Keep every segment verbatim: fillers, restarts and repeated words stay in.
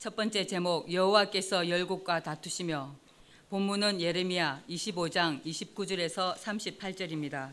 첫 번째 제목, 여호와께서 열국과 다투시며. 본문은 예레미야 이십오 장 이십구 절에서 삼십팔 절입니다.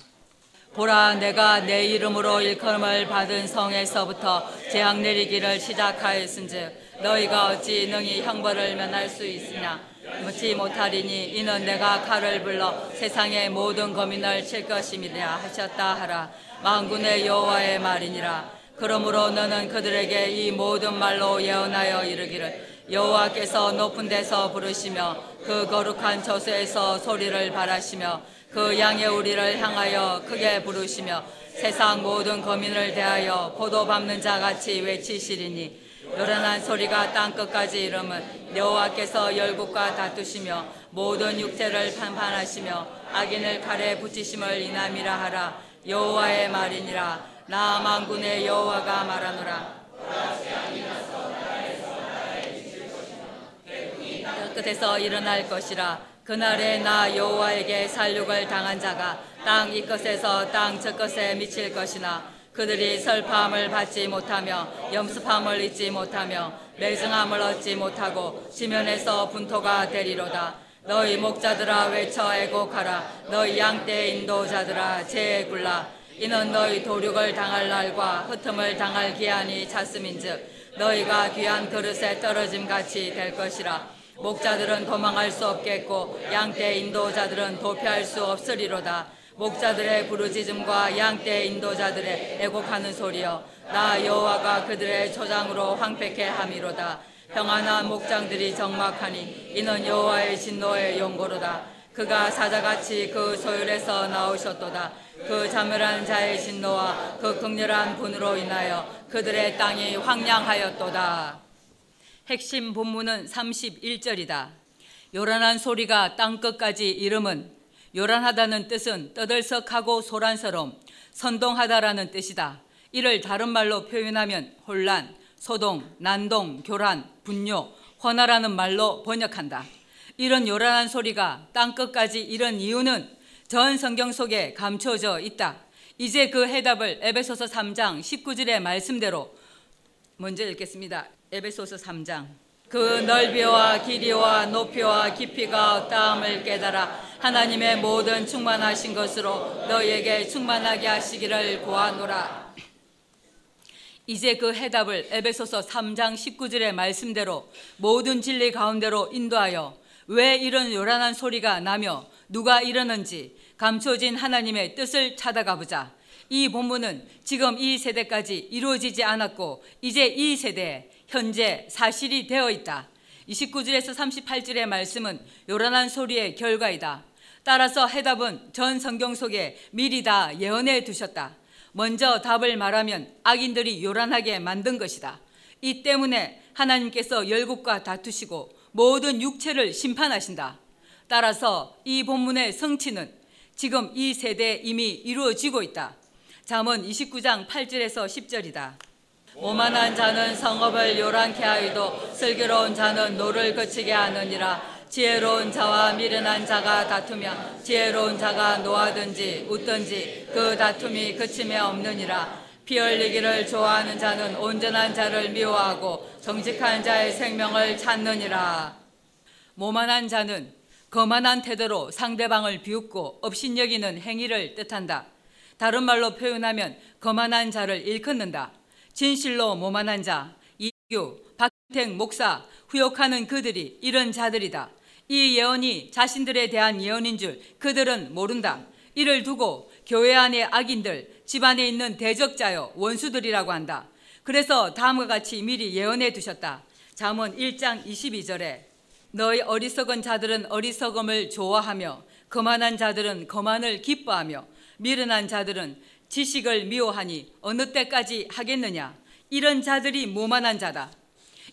보라, 내가 내 이름으로 일컬음을 받은 성에서부터 재앙 내리기를 시작하였은즉 너희가 어찌 능히 형벌을 면할 수 있으냐? 묻지 못하리니 이는 내가 칼을 불러 세상의 모든 거민을 칠 것임이냐 하셨다 하라. 만군의 여호와의 말이니라. 그러므로 너는 그들에게 이 모든 말로 예언하여 이르기를 여호와께서 높은 데서 부르시며 그 거룩한 저수에서 소리를 발하시며 그 양의 우리를 향하여 크게 부르시며 세상 모든 거민을 대하여 포도밟는 자같이 외치시리니 요란한 소리가 땅끝까지 이름은 여호와께서 열국과 다투시며 모든 육체를 판판하시며 악인을 칼에 붙이심을 인함이라 하라. 여호와의 말이니라. 나 만군의 여호와가 말하노라. 끝에서 일어날 것이라. 그날에 나 여호와에게 살육을 당한 자가 땅 이끝에서 땅 저끝에 미칠 것이나 그들이 설파함을 받지 못하며 염습함을 잊지 못하며 매증함을 얻지 못하고 지면에서 분토가 되리로다. 너희 목자들아 외쳐 애곡하라. 너희 양떼 인도자들아 재에 굴라. 이는 너희 도륙을 당할 날과 흩음을 당할 기한이 찼음인즉 너희가 귀한 그릇에 떨어짐같이 될 것이라. 목자들은 도망할 수 없겠고 양떼 인도자들은 도피할 수 없으리로다. 목자들의 부르짖음과 양떼 인도자들의 애곡하는 소리여, 나 여호와가 그들의 초장으로 황폐케 함이로다. 평안한 목장들이 적막하니 이는 여호와의 진노의 용고로다. 그가 사자같이 그 소율에서 나오셨도다. 그 자멸한 자의 진노와 그 극렬한 분으로 인하여 그들의 땅이 황량하였도다. 핵심 본문은 삼십일 절이다. 요란한 소리가 땅끝까지 이름은, 요란하다는 뜻은 떠들썩하고 소란스러움, 선동하다라는 뜻이다. 이를 다른 말로 표현하면 혼란, 소동, 난동, 교란, 분뇨, 혼화라는 말로 번역한다. 이런 요란한 소리가 땅끝까지 이른 이유는 전 성경 속에 감춰져 있다. 이제 그 해답을 에베소서 삼 장 십구 절의 말씀대로 먼저 읽겠습니다. 에베소서 삼 장. 그 넓이와 길이와 높이와 깊이가 어떠함을 깨달아 하나님의 모든 충만하신 것으로 너희에게 충만하게 하시기를 구하노라. 이제 그 해답을 에베소서 삼 장 십구 절의 말씀대로 모든 진리 가운데로 인도하여 왜 이런 요란한 소리가 나며 누가 이러는지 감춰진 하나님의 뜻을 찾아가 보자. 이 본문은 지금 이 세대까지 이루어지지 않았고 이제 이 세대에 현재 사실이 되어 있다. 이십구 절에서 삼십팔 절의 말씀은 요란한 소리의 결과이다. 따라서 해답은 전 성경 속에 미리 다 예언해 두셨다. 먼저 답을 말하면 악인들이 요란하게 만든 것이다. 이 때문에 하나님께서 열국과 다투시고 모든 육체를 심판하신다. 따라서 이 본문의 성취는 지금 이 세대에 이미 이루어지고 있다. 잠언 이십구 장 팔 절에서 십 절이다. 오만한 자는 성읍을 요란케 하이도 슬기로운 자는 노를 거치게 하느니라. 지혜로운 자와 미련한 자가 다투며 지혜로운 자가 노하든지 웃든지 그 다툼이 그침에 없느니라. 피 흘리기를 좋아하는 자는 온전한 자를 미워하고 정직한 자의 생명을 찾느니라. 모만한 자는 거만한 태도로 상대방을 비웃고 업신여기는 행위를 뜻한다. 다른 말로 표현하면 거만한 자를 일컫는다. 진실로 모만한 자, 이규, 박택 목사, 후욕하는 그들이 이런 자들이다. 이 예언이 자신들에 대한 예언인 줄 그들은 모른다. 이를 두고 교회 안의 악인들, 집 안에 있는 대적자여 원수들이라고 한다. 그래서 다음과 같이 미리 예언해 두셨다. 잠언 일 장 이십이 절에 너희 어리석은 자들은 어리석음을 좋아하며 거만한 자들은 거만을 기뻐하며 미련한 자들은 지식을 미워하니 어느 때까지 하겠느냐. 이런 자들이 모만한 자다.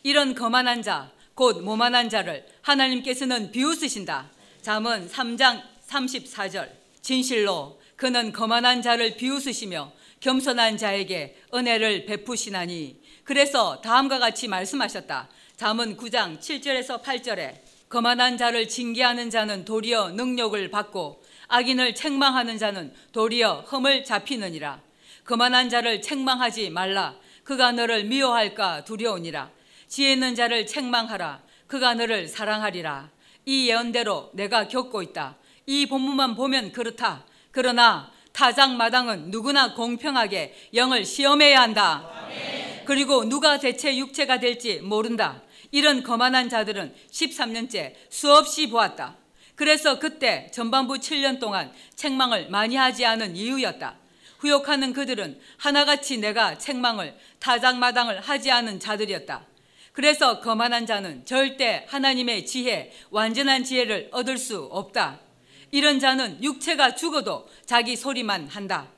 이런 거만한 자, 곧 모만한 자를 하나님께서는 비웃으신다. 잠언 삼 장 삼십사 절. 진실로 그는 거만한 자를 비웃으시며 겸손한 자에게 은혜를 베푸시나니. 그래서 다음과 같이 말씀하셨다. 잠언 구 장 칠 절에서 팔 절에 거만한 자를 징계하는 자는 도리어 능욕을 받고 악인을 책망하는 자는 도리어 흠을 잡히느니라. 거만한 자를 책망하지 말라. 그가 너를 미워할까 두려우니라. 지혜 있는 자를 책망하라. 그가 너를 사랑하리라. 이 예언대로 내가 겪고 있다. 이 본문만 보면 그렇다. 그러나 타작마당은 누구나 공평하게 영을 시험해야 한다. 그리고 누가 대체 육체가 될지 모른다. 이런 거만한 자들은 십삼 년째 수없이 보았다. 그래서 그때 전반부 칠 년 동안 책망을 많이 하지 않은 이유였다. 후욕하는 그들은 하나같이 내가 책망을, 타작마당을 하지 않은 자들이었다. 그래서 거만한 자는 절대 하나님의 지혜, 완전한 지혜를 얻을 수 없다. 이런 자는 육체가 죽어도 자기 소리만 한다.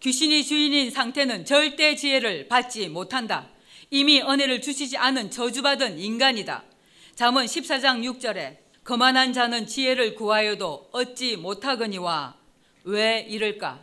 귀신이 주인인 상태는 절대 지혜를 받지 못한다. 이미 은혜를 주시지 않은 저주받은 인간이다. 잠언 십사 장 육 절에 거만한 자는 지혜를 구하여도 얻지 못하거니와. 왜 이럴까?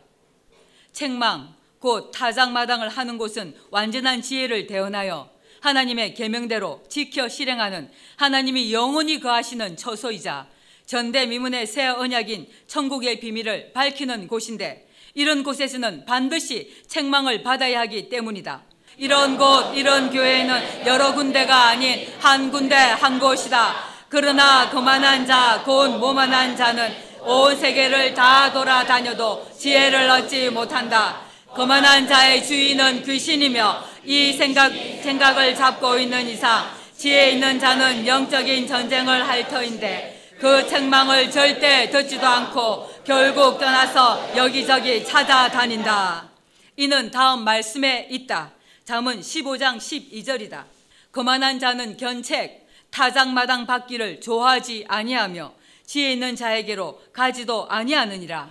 책망, 곧 타작마당을 하는 곳은 완전한 지혜를 대언하여 하나님의 계명대로 지켜 실행하는 하나님이 영원히 거하시는 처소이자 전대미문의 새 언약인 천국의 비밀을 밝히는 곳인데, 이런 곳에서는 반드시 책망을 받아야 하기 때문이다. 이런 곳, 이런 교회는 여러 군데가 아닌 한 군데 한 곳이다. 그러나 거만한 자, 곧 모만한 자는 온 세계를 다 돌아다녀도 지혜를 얻지 못한다. 거만한 자의 주인은 귀신이며 이 생각, 생각을 잡고 있는 이상 지혜 있는 자는 영적인 전쟁을 할 터인데, 그 책망을 절대 듣지도 않고 결국 떠나서 여기저기 찾아다닌다. 이는 다음 말씀에 있다. 잠언 십오 장 십이 절이다. 거만한 자는 견책, 타작마당 받기를 좋아하지 아니하며 지혜 있는 자에게로 가지도 아니하느니라.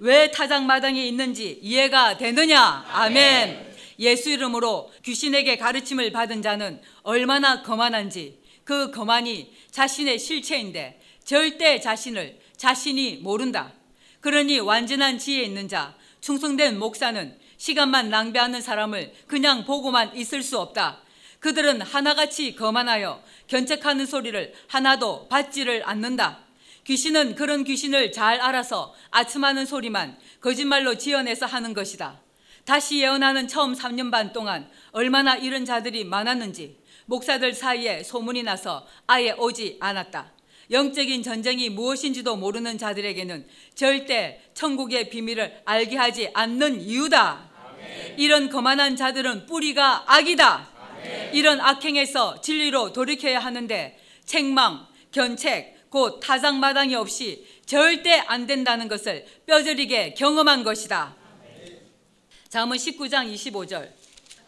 왜 타작마당이 있는지 이해가 되느냐? 아멘. 예수 이름으로 귀신에게 가르침을 받은 자는 얼마나 거만한지, 그 거만이 자신의 실체인데 절대 자신을 자신이 모른다. 그러니 완전한 지혜 있는 자, 충성된 목사는 시간만 낭비하는 사람을 그냥 보고만 있을 수 없다. 그들은 하나같이 거만하여 견책하는 소리를 하나도 받지를 않는다. 귀신은 그런 귀신을 잘 알아서 아첨하는 소리만 거짓말로 지어내서 하는 것이다. 다시 예언하는 처음 삼 년 반 동안 얼마나 이런 자들이 많았는지 목사들 사이에 소문이 나서 아예 오지 않았다. 영적인 전쟁이 무엇인지도 모르는 자들에게는 절대 천국의 비밀을 알게 하지 않는 이유다. 아멘. 이런 거만한 자들은 뿌리가 악이다. 아멘. 이런 악행에서 진리로 돌이켜야 하는데 책망, 견책, 곧 타작마당이 없이 절대 안 된다는 것을 뼈저리게 경험한 것이다. 아멘. 잠언 십구 장 이십오 절.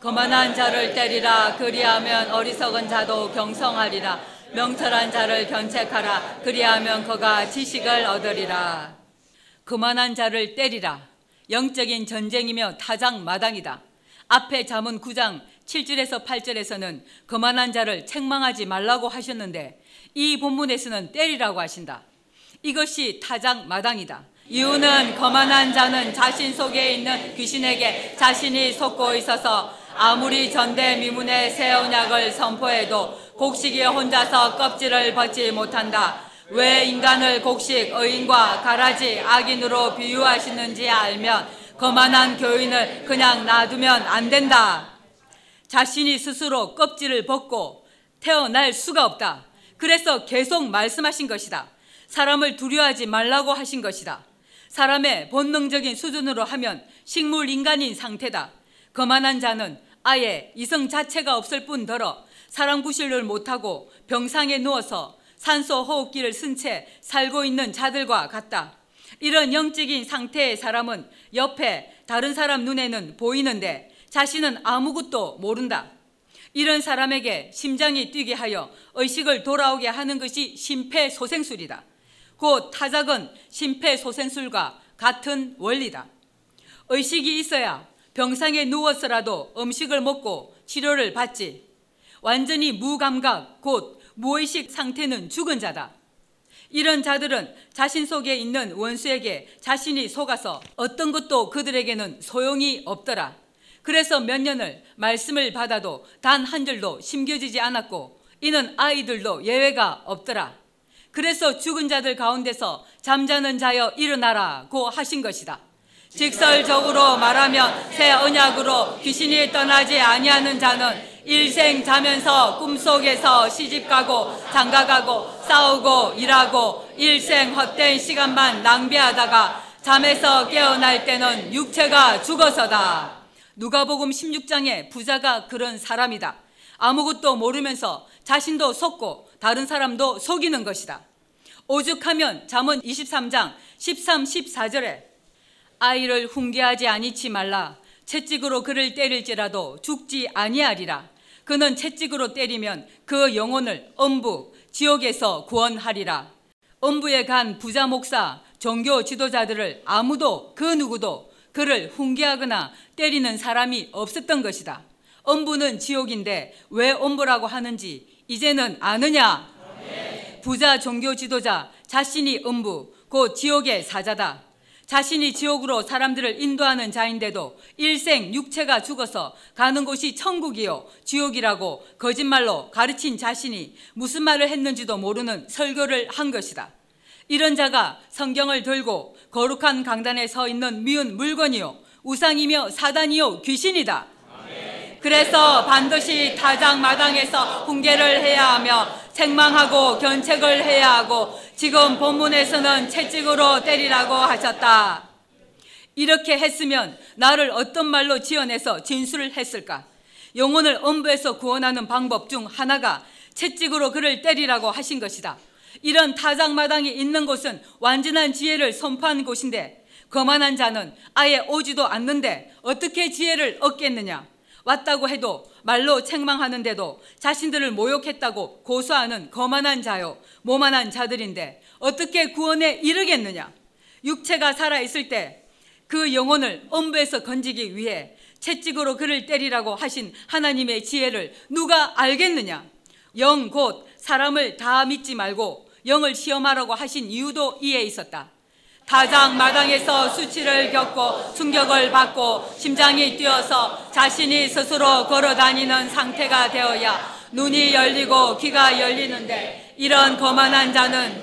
거만한 자를 때리라. 그리하면 어리석은 자도 경성하리라. 명철한 자를 견책하라. 그리하면 그가 지식을 얻으리라. 거만한 자를 때리라. 영적인 전쟁이며 타작마당이다. 앞에 잠언 구 장 칠 절에서 팔 절에서는 거만한 자를 책망하지 말라고 하셨는데 이 본문에서는 때리라고 하신다. 이것이 타작마당이다. 이유는 거만한 자는 자신 속에 있는 귀신에게 자신이 속고 있어서 아무리 전대미문의 새 언약을 선포해도 곡식이 혼자서 껍질을 벗지 못한다. 왜 인간을 곡식, 의인과 가라지, 악인으로 비유하시는지 알면 거만한 교인을 그냥 놔두면 안 된다. 자신이 스스로 껍질을 벗고 태어날 수가 없다. 그래서 계속 말씀하신 것이다. 사람을 두려워하지 말라고 하신 것이다. 사람의 본능적인 수준으로 하면 식물 인간인 상태다. 거만한 자는 아예 이성 자체가 없을 뿐더러 사람 구실을 못하고 병상에 누워서 산소 호흡기를 쓴 채 살고 있는 자들과 같다. 이런 영적인 상태의 사람은 옆에 다른 사람 눈에는 보이는데 자신은 아무것도 모른다. 이런 사람에게 심장이 뛰게 하여 의식을 돌아오게 하는 것이 심폐소생술이다. 곧 타작은 심폐소생술과 같은 원리다. 의식이 있어야 병상에 누워서라도 음식을 먹고 치료를 받지. 완전히 무감각, 곧 무의식 상태는 죽은 자다. 이런 자들은 자신 속에 있는 원수에게 자신이 속아서 어떤 것도 그들에게는 소용이 없더라. 그래서 몇 년을 말씀을 받아도 단 한 줄도 심겨지지 않았고 이는 아이들도 예외가 없더라. 그래서 죽은 자들 가운데서 잠자는 자여 일어나라고 하신 것이다. 직설적으로 말하면 새 언약으로 귀신이 떠나지 아니하는 자는 일생 자면서 꿈속에서 시집가고 장가가고 싸우고 일하고 일생 헛된 시간만 낭비하다가 잠에서 깨어날 때는 육체가 죽어서다. 누가복음 십육 장에 부자가 그런 사람이다. 아무것도 모르면서 자신도 속고 다른 사람도 속이는 것이다. 오죽하면 잠언 이십삼 장 십삼, 십사 절에 아이를 훈계하지 아니치 말라. 채찍으로 그를 때릴지라도 죽지 아니하리라. 그는 채찍으로 때리면 그 영혼을 음부 지옥에서 구원하리라. 음부에 간 부자 목사 종교 지도자들을 아무도 그 누구도 그를 훈계하거나 때리는 사람이 없었던 것이다. 음부는 지옥인데 왜 음부라고 하는지 이제는 아느냐? 네. 부자 종교 지도자 자신이 음부 곧 지옥의 사자다. 자신이 지옥으로 사람들을 인도하는 자인데도 일생 육체가 죽어서 가는 곳이 천국이요 지옥이라고 거짓말로 가르친 자신이 무슨 말을 했는지도 모르는 설교를 한 것이다. 이런 자가 성경을 들고 거룩한 강단에 서 있는 미운 물건이요 우상이며 사단이요 귀신이다. 그래서 반드시 타작 마당에서 훈계를 해야 하며 책망하고 견책을 해야 하고 지금 본문에서는 채찍으로 때리라고 하셨다. 이렇게 했으면 나를 어떤 말로 지어내서 진술을 했을까? 영혼을 음부에서 구원하는 방법 중 하나가 채찍으로 그를 때리라고 하신 것이다. 이런 타작 마당이 있는 곳은 완전한 지혜를 선포한 곳인데 거만한 자는 아예 오지도 않는데 어떻게 지혜를 얻겠느냐? 왔다고 해도 말로 책망하는데도 자신들을 모욕했다고 고소하는 거만한 자요 모만한 자들인데 어떻게 구원에 이르겠느냐? 육체가 살아있을 때 그 영혼을 음부에서 건지기 위해 채찍으로 그를 때리라고 하신 하나님의 지혜를 누가 알겠느냐? 영 곧 사람을 다 믿지 말고 영을 시험하라고 하신 이유도 이에 있었다. 타작 마당에서 수치를 겪고 충격을 받고 심장이 뛰어서 자신이 스스로 걸어다니는 상태가 되어야 눈이 열리고 귀가 열리는데 이런 거만한 자는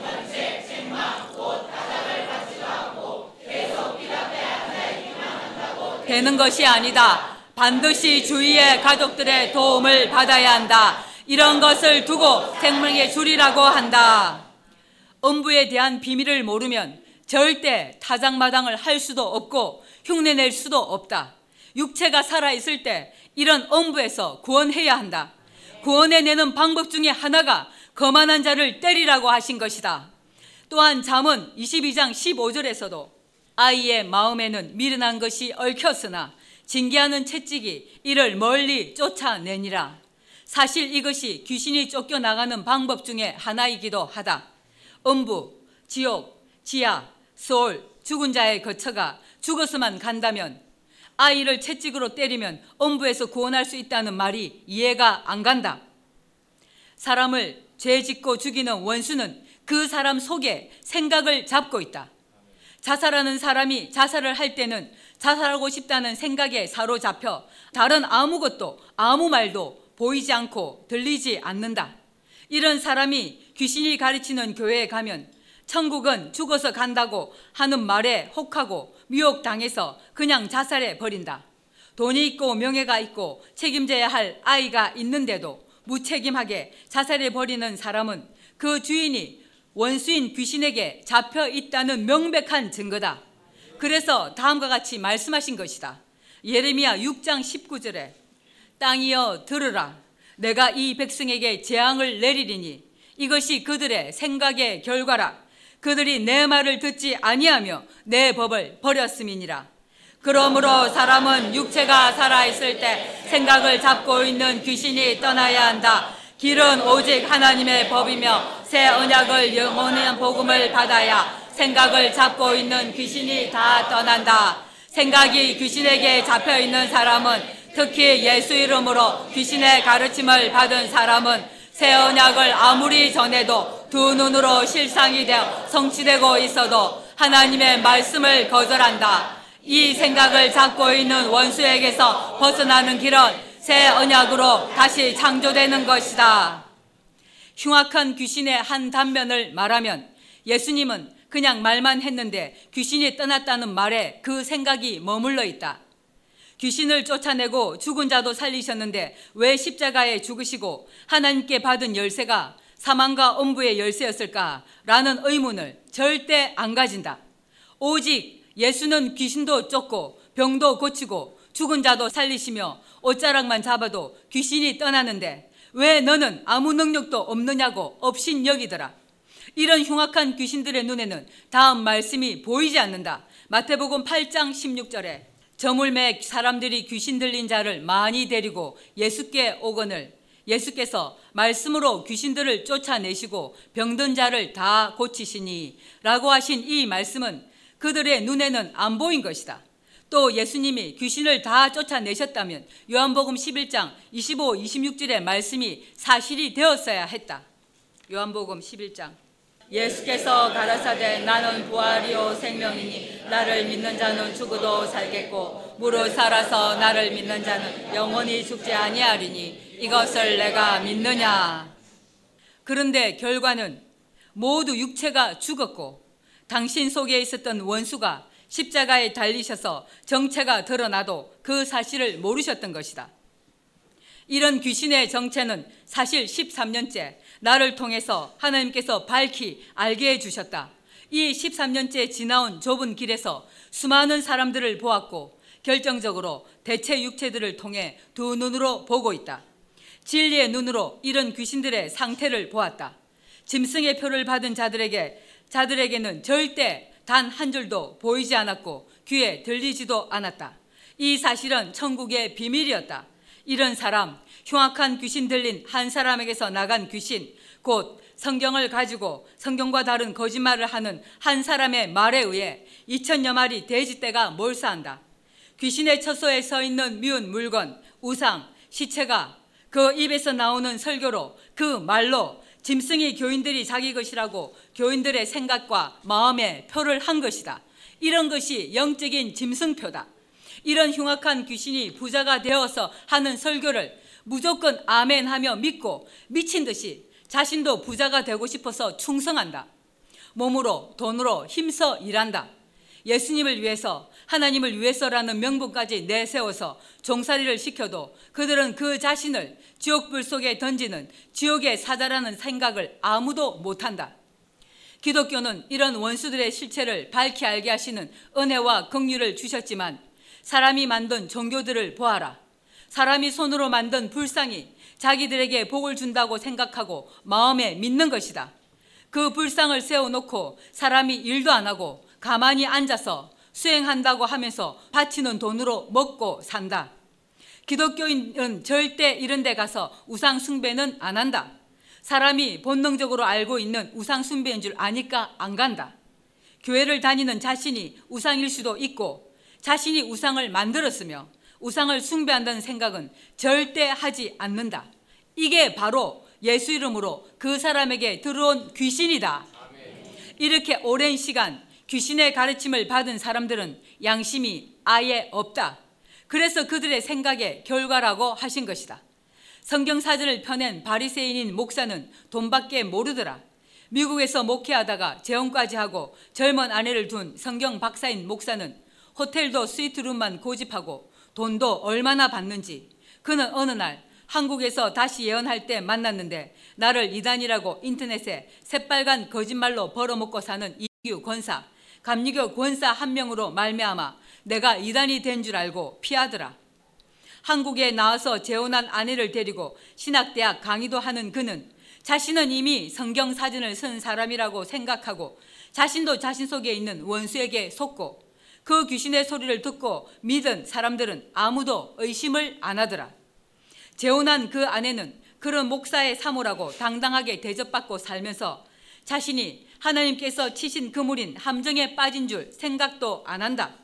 되는 것이 아니다. 반드시 주위의 가족들의 도움을 받아야 한다. 이런 것을 두고 생명의 줄이라고 한다. 음부에 대한 비밀을 모르면 절대 타작마당을 할 수도 없고 흉내낼 수도 없다. 육체가 살아있을 때 이런 음부에서 구원해야 한다. 구원해내는 방법 중에 하나가 거만한 자를 때리라고 하신 것이다. 또한 잠언 이십이 장 십오 절에서도 아이의 마음에는 미련한 것이 얽혔으나 징계하는 채찍이 이를 멀리 쫓아내니라. 사실 이것이 귀신이 쫓겨나가는 방법 중에 하나이기도 하다. 음부, 지옥, 지하, 소울, 죽은 자의 거처가 죽어서만 간다면 아이를 채찍으로 때리면 음부에서 구원할 수 있다는 말이 이해가 안 간다. 사람을 죄 짓고 죽이는 원수는 그 사람 속에 생각을 잡고 있다. 자살하는 사람이 자살을 할 때는 자살하고 싶다는 생각에 사로잡혀 다른 아무것도 아무 말도 보이지 않고 들리지 않는다. 이런 사람이 귀신이 가르치는 교회에 가면 천국은 죽어서 간다고 하는 말에 혹하고 미혹당해서 그냥 자살해 버린다. 돈이 있고 명예가 있고 책임져야 할 아이가 있는데도 무책임하게 자살해 버리는 사람은 그 주인이 원수인 귀신에게 잡혀 있다는 명백한 증거다. 그래서 다음과 같이 말씀하신 것이다. 예레미야 육 장 십구 절에 땅이여 들으라. 내가 이 백성에게 재앙을 내리리니 이것이 그들의 생각의 결과라. 그들이 내 말을 듣지 아니하며 내 법을 버렸음이니라. 그러므로 사람은 육체가 살아있을 때 생각을 잡고 있는 귀신이 떠나야 한다. 길은 오직 하나님의 법이며 새 언약을 영원한 복음을 받아야 생각을 잡고 있는 귀신이 다 떠난다. 생각이 귀신에게 잡혀있는 사람은 특히 예수 이름으로 귀신의 가르침을 받은 사람은 새 언약을 아무리 전해도 두 눈으로 실상이 되어 성취되고 있어도 하나님의 말씀을 거절한다. 이 생각을 잡고 있는 원수에게서 벗어나는 길은 새 언약으로 다시 창조되는 것이다. 흉악한 귀신의 한 단면을 말하면 예수님은 그냥 말만 했는데 귀신이 떠났다는 말에 그 생각이 머물러 있다. 귀신을 쫓아내고 죽은 자도 살리셨는데 왜 십자가에 죽으시고 하나님께 받은 열쇠가 사망과 음부의 열쇠였을까라는 의문을 절대 안 가진다. 오직 예수는 귀신도 쫓고 병도 고치고 죽은 자도 살리시며 옷자락만 잡아도 귀신이 떠나는데 왜 너는 아무 능력도 없느냐고 업신여기더라. 이런 흉악한 귀신들의 눈에는 다음 말씀이 보이지 않는다. 마태복음 팔 장 십육 절에 저물매 사람들이 귀신 들린 자를 많이 데리고 예수께 오거늘 예수께서 말씀으로 귀신들을 쫓아내시고 병든 자를 다 고치시니 라고 하신 이 말씀은 그들의 눈에는 안 보인 것이다. 또 예수님이 귀신을 다 쫓아내셨다면 요한복음 십일 장 이십오 이십육 절의 말씀이 사실이 되었어야 했다. 요한복음 십일 장 예수께서 가라사대 나는 부활이요 생명이니 나를 믿는 자는 죽어도 살겠고 무릇 살아서 나를 믿는 자는 영원히 죽지 아니하리니 이것을 내가 믿느냐. 그런데 결과는 모두 육체가 죽었고 당신 속에 있었던 원수가 십자가에 달리셔서 정체가 드러나도 그 사실을 모르셨던 것이다. 이런 귀신의 정체는 사실 십삼 년째 나를 통해서 하나님께서 밝히 알게 해주셨다. 이 십삼 년째 지나온 좁은 길에서 수많은 사람들을 보았고 결정적으로 대체 육체들을 통해 두 눈으로 보고 있다. 진리의 눈으로 이런 귀신들의 상태를 보았다. 짐승의 표를 받은 자들에게, 자들에게는 절대 단 한 줄도 보이지 않았고 귀에 들리지도 않았다. 이 사실은 천국의 비밀이었다. 이런 사람, 흉악한 귀신 들린 한 사람에게서 나간 귀신, 곧 성경을 가지고 성경과 다른 거짓말을 하는 한 사람의 말에 의해 이천여 마리 돼지떼가 몰사한다. 귀신의 처소에 서 있는 미운 물건, 우상, 시체가 그 입에서 나오는 설교로, 그 말로 짐승이 교인들이 자기 것이라고 교인들의 생각과 마음에 표를 한 것이다. 이런 것이 영적인 짐승표다. 이런 흉악한 귀신이 부자가 되어서 하는 설교를 무조건 아멘하며 믿고 미친 듯이 자신도 부자가 되고 싶어서 충성한다. 몸으로 돈으로 힘써 일한다. 예수님을 위해서 하나님을 위해서라는 명분까지 내세워서 종살이를 시켜도 그들은 그 자신을 지옥불 속에 던지는 지옥의 사자라는 생각을 아무도 못한다. 기독교는 이런 원수들의 실체를 밝히 알게 하시는 은혜와 긍휼을 주셨지만 사람이 만든 종교들을 보아라. 사람이 손으로 만든 불상이 자기들에게 복을 준다고 생각하고 마음에 믿는 것이다. 그 불상을 세워놓고 사람이 일도 안 하고 가만히 앉아서 수행한다고 하면서 바치는 돈으로 먹고 산다. 기독교인은 절대 이런 데 가서 우상 숭배는 안 한다. 사람이 본능적으로 알고 있는 우상 숭배인 줄 아니까 안 간다. 교회를 다니는 자신이 우상일 수도 있고 자신이 우상을 만들었으며 우상을 숭배한다는 생각은 절대 하지 않는다. 이게 바로 예수 이름으로 그 사람에게 들어온 귀신이다. 이렇게 오랜 시간 귀신의 가르침을 받은 사람들은 양심이 아예 없다. 그래서 그들의 생각의 결과라고 하신 것이다. 성경사전을 펴낸 바리새인인 목사는 돈밖에 모르더라. 미국에서 목회하다가 재혼까지 하고 젊은 아내를 둔 성경 박사인 목사는 호텔도 스위트룸만 고집하고 돈도 얼마나 받는지. 그는 어느 날 한국에서 다시 예언할 때 만났는데 나를 이단이라고 인터넷에 새빨간 거짓말로 벌어먹고 사는 이규 권사. 감리교 권사 한 명으로 말미암아 내가 이단이 된 줄 알고 피하더라. 한국에 나와서 재혼한 아내를 데리고 신학대학 강의도 하는 그는 자신은 이미 성경 사전을 쓴 사람이라고 생각하고 자신도 자신 속에 있는 원수에게 속고 그 귀신의 소리를 듣고 믿은 사람들은 아무도 의심을 안 하더라. 재혼한 그 아내는 그런 목사의 사모라고 당당하게 대접받고 살면서 자신이 하나님께서 치신 그물인 함정에 빠진 줄 생각도 안 한다.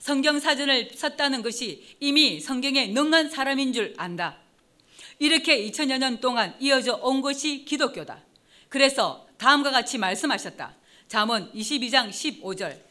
성경사전을 썼다는 것이 이미 성경에 능한 사람인 줄 안다. 이렇게 이천여 년 동안 이어져 온 것이 기독교다. 그래서 다음과 같이 말씀하셨다. 잠언 이십이 장 십오 절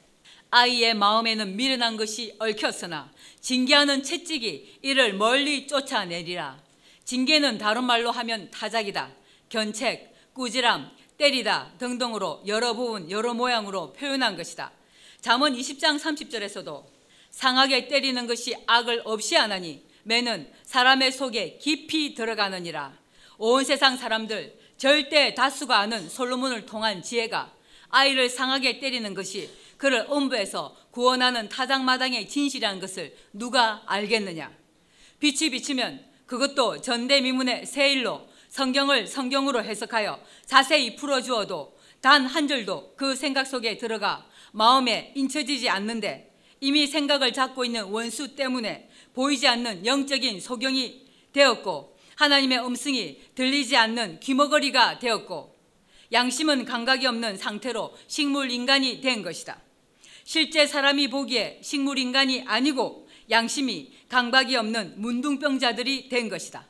아이의 마음에는 미련한 것이 얽혔으나 징계하는 채찍이 이를 멀리 쫓아내리라. 징계는 다른 말로 하면 타작이다. 견책, 꾸지람, 때리다 등등으로 여러 부분 여러 모양으로 표현한 것이다. 잠언 이십 장 삼십 절에서도 상하게 때리는 것이 악을 없이 하나니 매는 사람의 속에 깊이 들어가느니라. 온 세상 사람들 절대 다수가 아는 솔로몬을 통한 지혜가 아이를 상하게 때리는 것이 그를 음부에서 구원하는 타작마당의 진실이란 것을 누가 알겠느냐. 빛이 비치면 그것도 전대미문의 세일로 성경을 성경으로 해석하여 자세히 풀어주어도 단 한 줄도 그 생각 속에 들어가 마음에 인쳐지지 않는데 이미 생각을 잡고 있는 원수 때문에 보이지 않는 영적인 소경이 되었고 하나님의 음성이 들리지 않는 귀머거리가 되었고 양심은 감각이 없는 상태로 식물인간이 된 것이다. 실제 사람이 보기에 식물인간이 아니고 양심이 감각이 없는 문둥병자들이 된 것이다.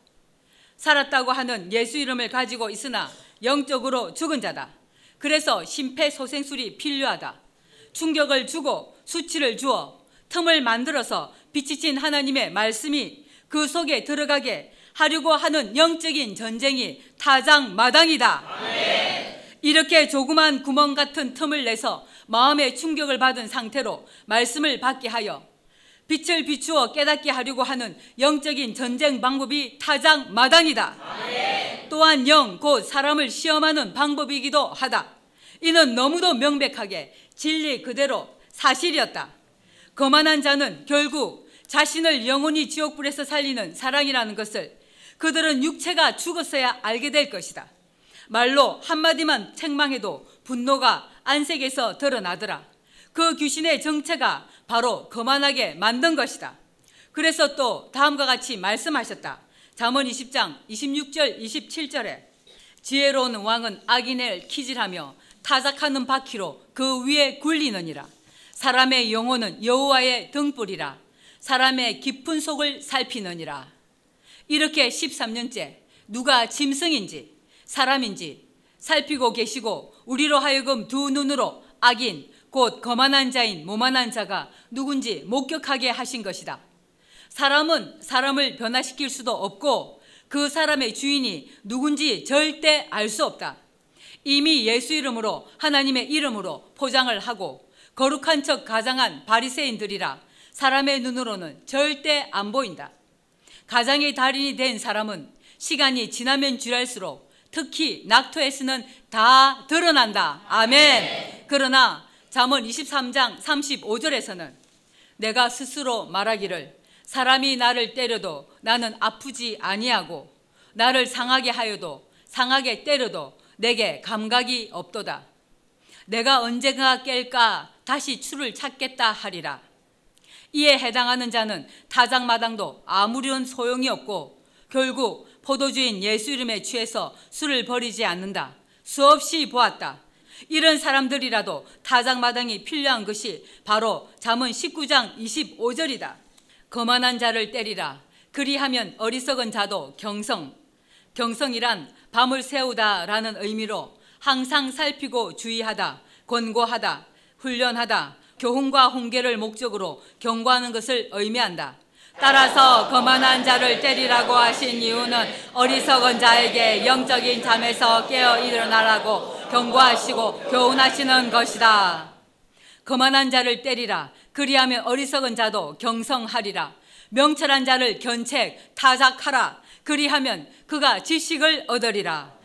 살았다고 하는 예수 이름을 가지고 있으나 영적으로 죽은 자다. 그래서 심폐소생술이 필요하다. 충격을 주고 수치를 주어 틈을 만들어서 비치친 하나님의 말씀이 그 속에 들어가게 하려고 하는 영적인 전쟁이 타장마당이다. 아멘. 이렇게 조그만 구멍 같은 틈을 내서 마음의 충격을 받은 상태로 말씀을 받게 하여 빛을 비추어 깨닫게 하려고 하는 영적인 전쟁 방법이 타장마당이다. 아멘. 또한 영, 곧 사람을 시험하는 방법이기도 하다. 이는 너무도 명백하게 진리 그대로 사실이었다. 거만한 자는 결국 자신을 영원히 지옥불에서 살리는 사랑이라는 것을 그들은 육체가 죽었어야 알게 될 것이다. 말로 한마디만 책망해도 분노가 안색에서 드러나더라. 그 귀신의 정체가 바로 거만하게 만든 것이다. 그래서 또 다음과 같이 말씀하셨다. 잠언 이십 장 이십육 절 이십칠 절에 지혜로운 왕은 악인을 키질하며 타작하는 바퀴로 그 위에 굴리느니라. 사람의 영혼은 여호와의 등불이라. 사람의 깊은 속을 살피느니라. 이렇게 십삼 년째 누가 짐승인지 사람인지 살피고 계시고 우리로 하여금 두 눈으로 악인 곧 거만한 자인 모만한 자가 누군지 목격하게 하신 것이다. 사람은 사람을 변화시킬 수도 없고 그 사람의 주인이 누군지 절대 알 수 없다. 이미 예수 이름으로 하나님의 이름으로 포장을 하고 거룩한 척 가장한 바리새인들이라 사람의 눈으로는 절대 안 보인다. 가장의 달인이 된 사람은 시간이 지나면 지날수록 특히 낙토에서는 다 드러난다. 아멘. 그러나 잠언 이십삼 장 삼십오 절에서는 내가 스스로 말하기를 사람이 나를 때려도 나는 아프지 아니하고 나를 상하게 하여도 상하게 때려도 내게 감각이 없도다. 내가 언젠가 깰까 다시 추를 찾겠다 하리라. 이에 해당하는 자는 타작마당도 아무런 소용이 없고 결국 포도주인 예수 이름에 취해서 술을 버리지 않는다. 수없이 보았다. 이런 사람들이라도 타작마당이 필요한 것이 바로 잠언 십구 장 이십오 절이다. 거만한 자를 때리라. 그리하면 어리석은 자도 경성. 경성이란 밤을 새우다라는 의미로 항상 살피고 주의하다, 권고하다, 훈련하다, 교훈과 훈계를 목적으로 경고하는 것을 의미한다. 따라서 거만한 자를 때리라고 하신 이유는 어리석은 자에게 영적인 잠에서 깨어 일어나라고 경고하시고 교훈하시는 것이다. 거만한 자를 때리라. 그리하면 어리석은 자도 경성하리라. 명철한 자를 견책, 타작하라. 그리하면 그가 지식을 얻으리라.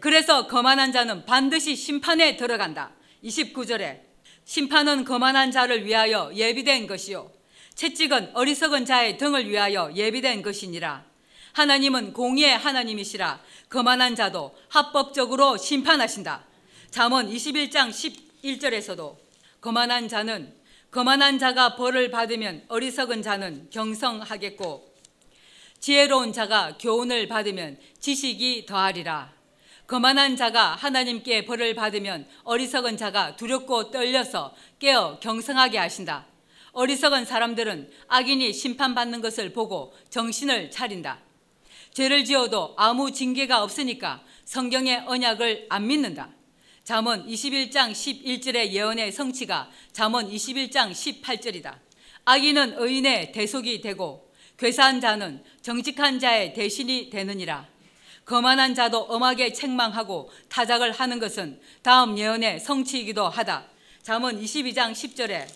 그래서 거만한 자는 반드시 심판에 들어간다. 이십구 절에 심판은 거만한 자를 위하여 예비된 것이요 채찍은 어리석은 자의 등을 위하여 예비된 것이니라. 하나님은 공의의 하나님이시라. 거만한 자도 합법적으로 심판하신다. 잠언 이십일 장 십일 절에서도 거만한 자는 거만한 자가 벌을 받으면 어리석은 자는 경성하겠고 지혜로운 자가 교훈을 받으면 지식이 더하리라. 거만한 자가 하나님께 벌을 받으면 어리석은 자가 두렵고 떨려서 깨어 경성하게 하신다. 어리석은 사람들은 악인이 심판받는 것을 보고 정신을 차린다. 죄를 지어도 아무 징계가 없으니까 성경의 언약을 안 믿는다. 잠언 이십일 장 십일 절의 예언의 성취가 잠언 이십일 장 십팔 절이다. 악인은 의인의 대속이 되고 괴사한 자는 정직한 자의 대신이 되느니라. 거만한 자도 엄하게 책망하고 타작을 하는 것은 다음 예언의 성취이기도 하다. 잠언 이십이 장 십 절에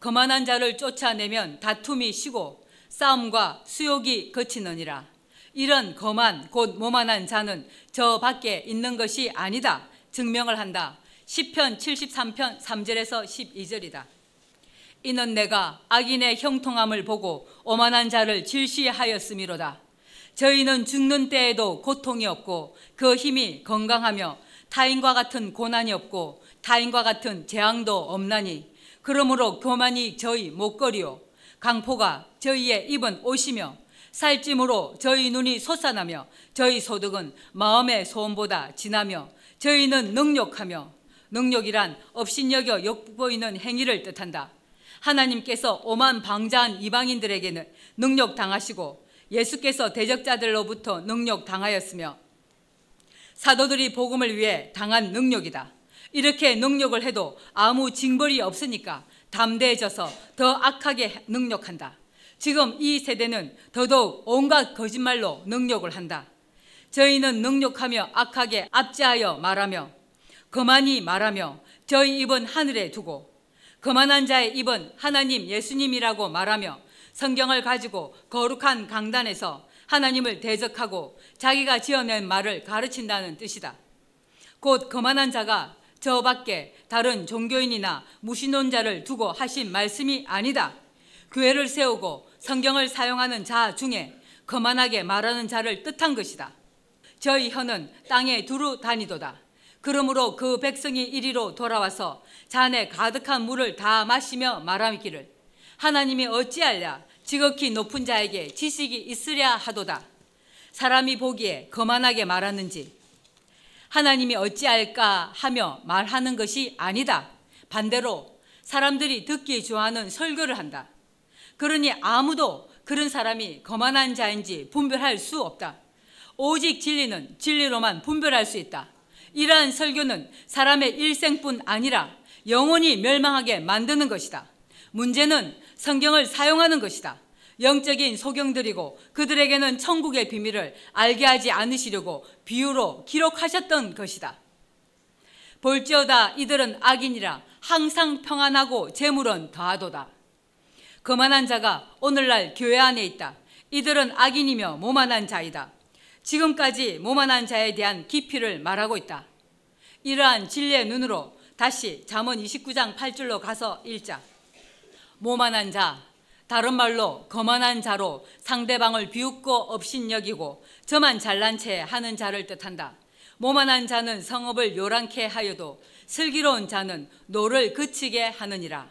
거만한 자를 쫓아내면 다툼이 쉬고 싸움과 수욕이 그치느니라. 이런 거만 곧 모만한 자는 저 밖에 있는 것이 아니다. 증명을 한다. 시편 칠십삼 편 삼 절에서 십이 절이다. 이는 내가 악인의 형통함을 보고 오만한 자를 질시하였음이로다. 저희는 죽는 때에도 고통이 없고 그 힘이 건강하며 타인과 같은 고난이 없고 타인과 같은 재앙도 없나니, 그러므로 교만이 저희 목걸이요 강포가 저희의 입은 옷이며 살찜으로 저희 눈이 솟아나며 저희 소득은 마음의 소원보다 진하며 저희는 능욕하며, 능욕이란 업신여겨 욕보이는 행위를 뜻한다. 하나님께서 오만 방자한 이방인들에게는 능욕당하시고 예수께서 대적자들로부터 능욕당하였으며 사도들이 복음을 위해 당한 능욕이다. 이렇게 능욕을 해도 아무 징벌이 없으니까 담대해져서 더 악하게 능욕한다. 지금 이 세대는 더더욱 온갖 거짓말로 능욕을 한다. 저희는 능욕하며 악하게 압제하여 말하며 거만히 말하며 저희 입은 하늘에 두고 거만한 자의 입은 하나님 예수님이라고 말하며 성경을 가지고 거룩한 강단에서 하나님을 대적하고 자기가 지어낸 말을 가르친다는 뜻이다. 곧 거만한 자가 저 밖에 다른 종교인이나 무신론자를 두고 하신 말씀이 아니다. 교회를 세우고 성경을 사용하는 자 중에 거만하게 말하는 자를 뜻한 것이다. 저희 혀는 땅에 두루 다니도다. 그러므로 그 백성이 이리로 돌아와서 잔에 가득한 물을 다 마시며 말하기를 하나님이 어찌하랴 지극히 높은 자에게 지식이 있으랴 하도다. 사람이 보기에 거만하게 말하는지 하나님이 어찌할까 하며 말하는 것이 아니다. 반대로 사람들이 듣기 좋아하는 설교를 한다. 그러니 아무도 그런 사람이 거만한 자인지 분별할 수 없다. 오직 진리는 진리로만 분별할 수 있다. 이러한 설교는 사람의 일생뿐 아니라 영원히 멸망하게 만드는 것이다. 문제는 성경을 사용하는 것이다. 영적인 소경들이고 그들에게는 천국의 비밀을 알게 하지 않으시려고 비유로 기록하셨던 것이다. 볼지어다 이들은 악인이라 항상 평안하고 재물은 더하도다. 거만한 자가 오늘날 교회 안에 있다. 이들은 악인이며 모만한 자이다. 지금까지 모만한 자에 대한 깊이를 말하고 있다. 이러한 진리의 눈으로 다시 잠언 이십구 장 팔 절로 가서 읽자. 모만한 자, 다른 말로 거만한 자로 상대방을 비웃고 업신여기고 저만 잘난 채 하는 자를 뜻한다. 모만한 자는 성읍을 요란케 하여도 슬기로운 자는 노를 그치게 하느니라.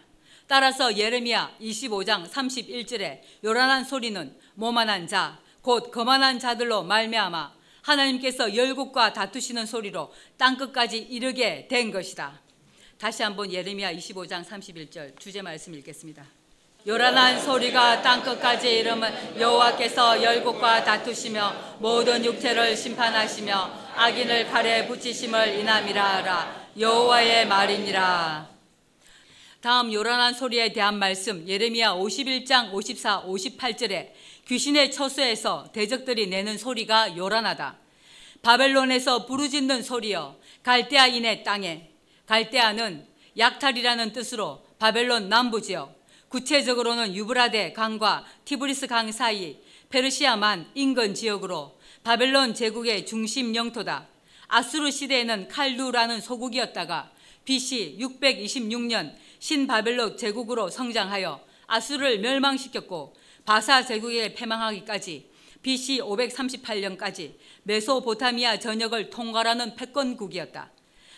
따라서 예레미야 이십오 장 삼십일 절에 요란한 소리는 모만한 자, 곧 거만한 자들로 말미암아 하나님께서 열국과 다투시는 소리로 땅끝까지 이르게 된 것이다. 다시 한번 예레미야 이십오 장 삼십일 절 주제 말씀 읽겠습니다. 요란한 소리가 땅끝까지 이르면 여호와께서 열국과 다투시며 모든 육체를 심판하시며 악인을 칼에 붙이심을 인함이라 하라. 여호와의 말이니라. 다음 요란한 소리에 대한 말씀 예레미야 오십일 장 오십사, 오십팔 절에 귀신의 처소에서 대적들이 내는 소리가 요란하다. 바벨론에서 부르짖는 소리여 갈대아인의 땅에. 갈대아는 약탈이라는 뜻으로 바벨론 남부지역, 구체적으로는 유브라데 강과 티브리스 강 사이 페르시아만 인근 지역으로 바벨론 제국의 중심 영토다. 아수르 시대에는 칼루라는 소국이었다가 비씨 육백이십육 년 신바벨론 제국으로 성장하여 아수르를 멸망시켰고 바사 제국에 패망하기까지 비씨 오백삼십팔 년까지 메소포타미아 전역을 통괄하는 패권국이었다.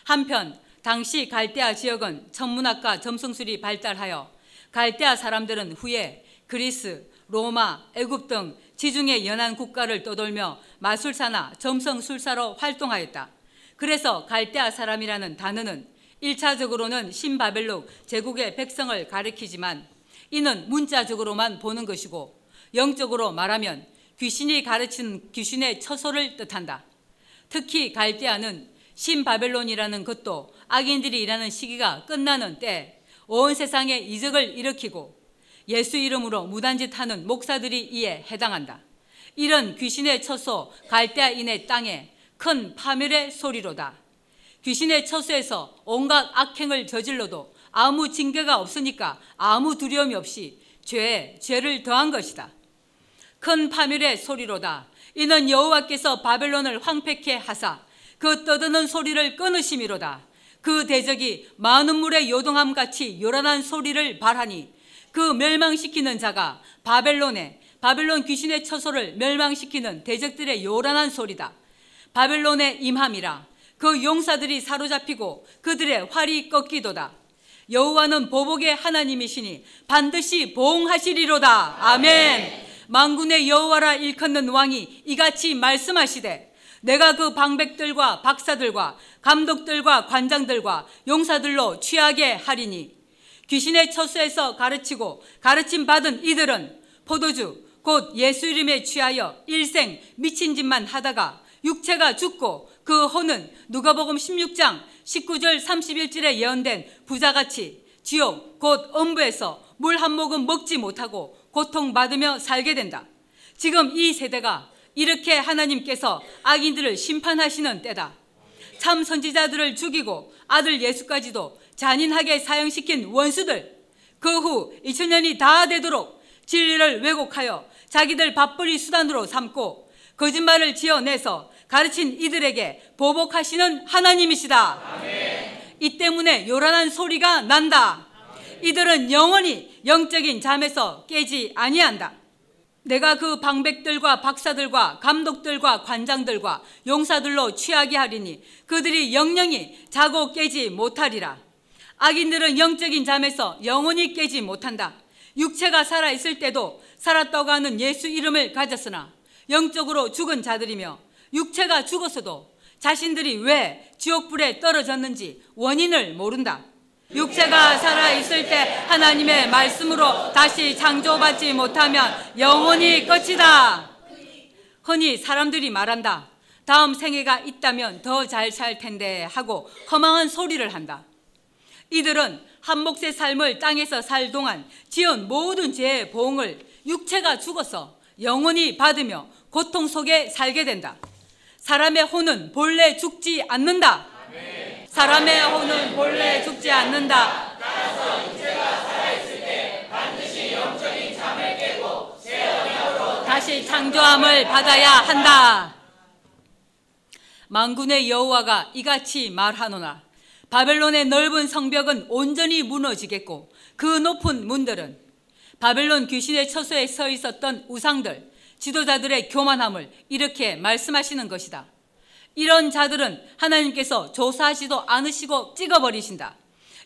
한편 당시 갈대아 지역은 천문학과 점성술이 발달하여 갈대아 사람들은 후에 그리스, 로마, 애굽 등 지중해 연안 국가를 떠돌며 마술사나 점성술사로 활동하였다. 그래서 갈대아 사람이라는 단어는 일 차적으로는 신바벨론 제국의 백성을 가리키지만 이는 문자적으로만 보는 것이고 영적으로 말하면 귀신이 가르치는 귀신의 처소를 뜻한다. 특히 갈대아는 신바벨론이라는 것도 악인들이 일하는 시기가 끝나는 때에 온 세상에 이적을 일으키고 예수 이름으로 무단짓하는 목사들이 이에 해당한다. 이런 귀신의 처소 갈대아인의 땅에 큰 파멸의 소리로다. 귀신의 처소에서 온갖 악행을 저질러도 아무 징계가 없으니까 아무 두려움이 없이 죄에 죄를 더한 것이다. 큰 파멸의 소리로다. 이는 여호와께서 바벨론을 황폐케 하사 그 떠드는 소리를 끊으심이로다. 그 대적이 많은 물의 요동함 같이 요란한 소리를 발하니 그 멸망시키는 자가 바벨론의 바벨론 귀신의 처소를 멸망시키는 대적들의 요란한 소리다. 바벨론의 임함이라. 그 용사들이 사로잡히고 그들의 활이 꺾이도다. 여호와는 보복의 하나님이시니 반드시 보응하시리로다. 아멘. 만군의 여호와라 일컫는 왕이 이같이 말씀하시되 내가 그 방백들과 박사들과 감독들과 관장들과 용사들로 취하게 하리니 귀신의 처소에서 가르치고 가르침 받은 이들은 포도주 곧 예수 이름에 취하여 일생 미친 짓만 하다가 육체가 죽고 그 혼은 누가복음 십육 장 십구 절 삼십일 절에 예언된 부자같이 지옥 곧 음부에서 물 한 모금 먹지 못하고 고통받으며 살게 된다. 지금 이 세대가 이렇게 하나님께서 악인들을 심판하시는 때다. 참 선지자들을 죽이고 아들 예수까지도 잔인하게 사형시킨 원수들, 그 후 이천 년이 다 되도록 진리를 왜곡하여 자기들 밥벌이 수단으로 삼고 거짓말을 지어내서 가르친 이들에게 보복하시는 하나님이시다. 아멘. 이 때문에 요란한 소리가 난다. 아멘. 이들은 영원히 영적인 잠에서 깨지 아니한다. 내가 그 방백들과 박사들과 감독들과 관장들과 용사들로 취하게 하리니 그들이 영영히 자고 깨지 못하리라. 악인들은 영적인 잠에서 영원히 깨지 못한다. 육체가 살아있을 때도 살았다고 하는 예수 이름을 가졌으나 영적으로 죽은 자들이며 육체가 죽었어도 자신들이 왜 지옥불에 떨어졌는지 원인을 모른다. 육체가 살아있을 때 하나님의 말씀으로 다시 창조받지 못하면 영원히 끝이다. 흔히 사람들이 말한다. 다음 생애가 있다면 더 잘 살 텐데 하고 허망한 소리를 한다. 이들은 한 몫의 삶을 땅에서 살 동안 지은 모든 죄의 보응을 육체가 죽어서 영원히 받으며 고통 속에 살게 된다. 사람의 혼은 본래 죽지 않는다. 아멘. 사람의 혼은 본래 죽지 않는다. 따라서 육체가 살아있을 때 반드시 영적인 잠을 깨고 새 언약으로 다시 창조함을 받아야 한다. 만군의 여호와가 이같이 말하노라. 바벨론의 넓은 성벽은 온전히 무너지겠고 그 높은 문들은 바벨론 귀신의 처소에 서 있었던 우상들, 지도자들의 교만함을 이렇게 말씀하시는 것이다. 이런 자들은 하나님께서 조사하지도 않으시고 찍어버리신다.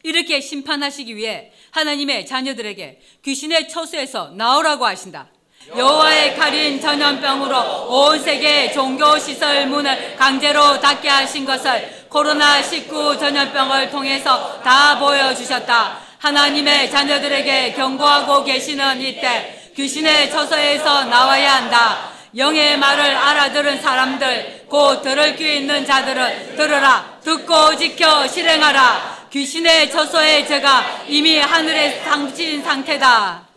이렇게 심판하시기 위해 하나님의 자녀들에게 귀신의 처소에서 나오라고 하신다. 여호와의 칼인 전염병으로 온 세계 종교시설 문을 강제로 닫게 하신 것을 코로나 십구 전염병을 통해서 다 보여주셨다. 하나님의 자녀들에게 경고하고 계시는 이때 귀신의 처소에서 나와야 한다. 영의 말을 알아들은 사람들, 곧 들을 귀 있는 자들은 들으라. 듣고 지켜 실행하라. 귀신의 처소의 죄가 이미 하늘에 당친 상태다.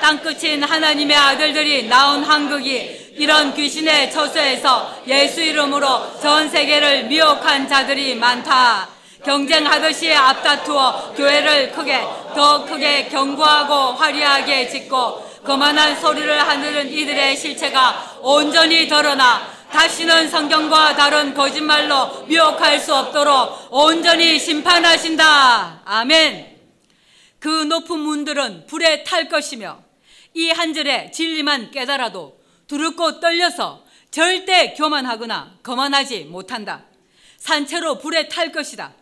땅끝인 하나님의 아들들이 나온 한국이 이런 귀신의 처소에서 예수 이름으로 전 세계를 미혹한 자들이 많다. 경쟁하듯이 앞다투어 교회를 크게 더 크게 견고하고 화려하게 짓고 거만한 소리를 하는 이들의 실체가 온전히 드러나 다시는 성경과 다른 거짓말로 미혹할 수 없도록 온전히 심판하신다. 아멘. 그 높은 문들은 불에 탈 것이며 이 한 절의 진리만 깨달아도 두렵고 떨려서 절대 교만하거나 거만하지 못한다. 산채로 불에 탈 것이다.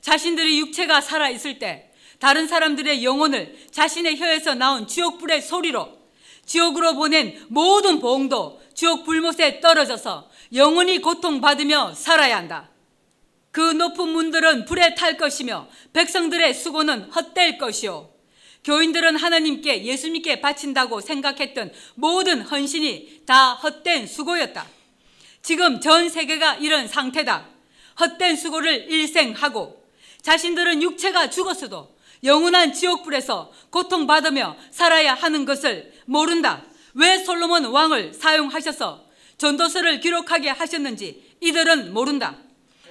자신들의 육체가 살아있을 때 다른 사람들의 영혼을 자신의 혀에서 나온 지옥불의 소리로 지옥으로 보낸 모든 보응도 지옥 불못에 떨어져서 영원히 고통받으며 살아야 한다. 그 높은 문들은 불에 탈 것이며 백성들의 수고는 헛될 것이요. 교인들은 하나님께 예수님께 바친다고 생각했던 모든 헌신이 다 헛된 수고였다. 지금 전 세계가 이런 상태다. 헛된 수고를 일생하고 자신들은 육체가 죽었어도 영원한 지옥불에서 고통받으며 살아야 하는 것을 모른다. 왜 솔로몬 왕을 사용하셔서 전도서를 기록하게 하셨는지 이들은 모른다.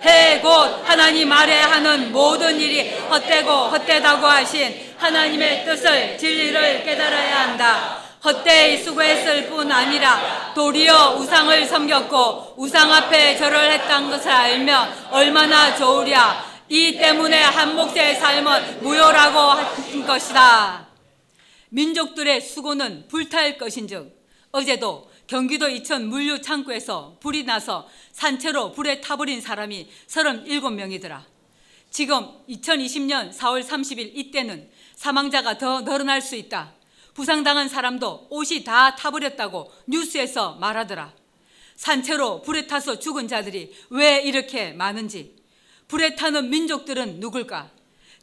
해 곧 하나님 아래 하는 모든 일이 헛되고 헛되다고 하신 하나님의 뜻을, 진리를 깨달아야 한다. 헛되이 수고했을 뿐 아니라 도리어 우상을 섬겼고 우상 앞에 절을 했던 것을 알면 얼마나 좋으랴. 이 때문에 한 몫의 삶은 무효라고 한 것이다. 민족들의 수고는 불탈 것인즉, 어제도 경기도 이천 물류창고에서 불이 나서 산채로 불에 타버린 사람이 서른일곱 명이더라. 지금 이천이십 년 사월 삼십 일 이때는 사망자가 더 늘어날 수 있다. 부상당한 사람도 옷이 다 타버렸다고 뉴스에서 말하더라. 산채로 불에 타서 죽은 자들이 왜 이렇게 많은지, 불에 타는 민족들은 누굴까?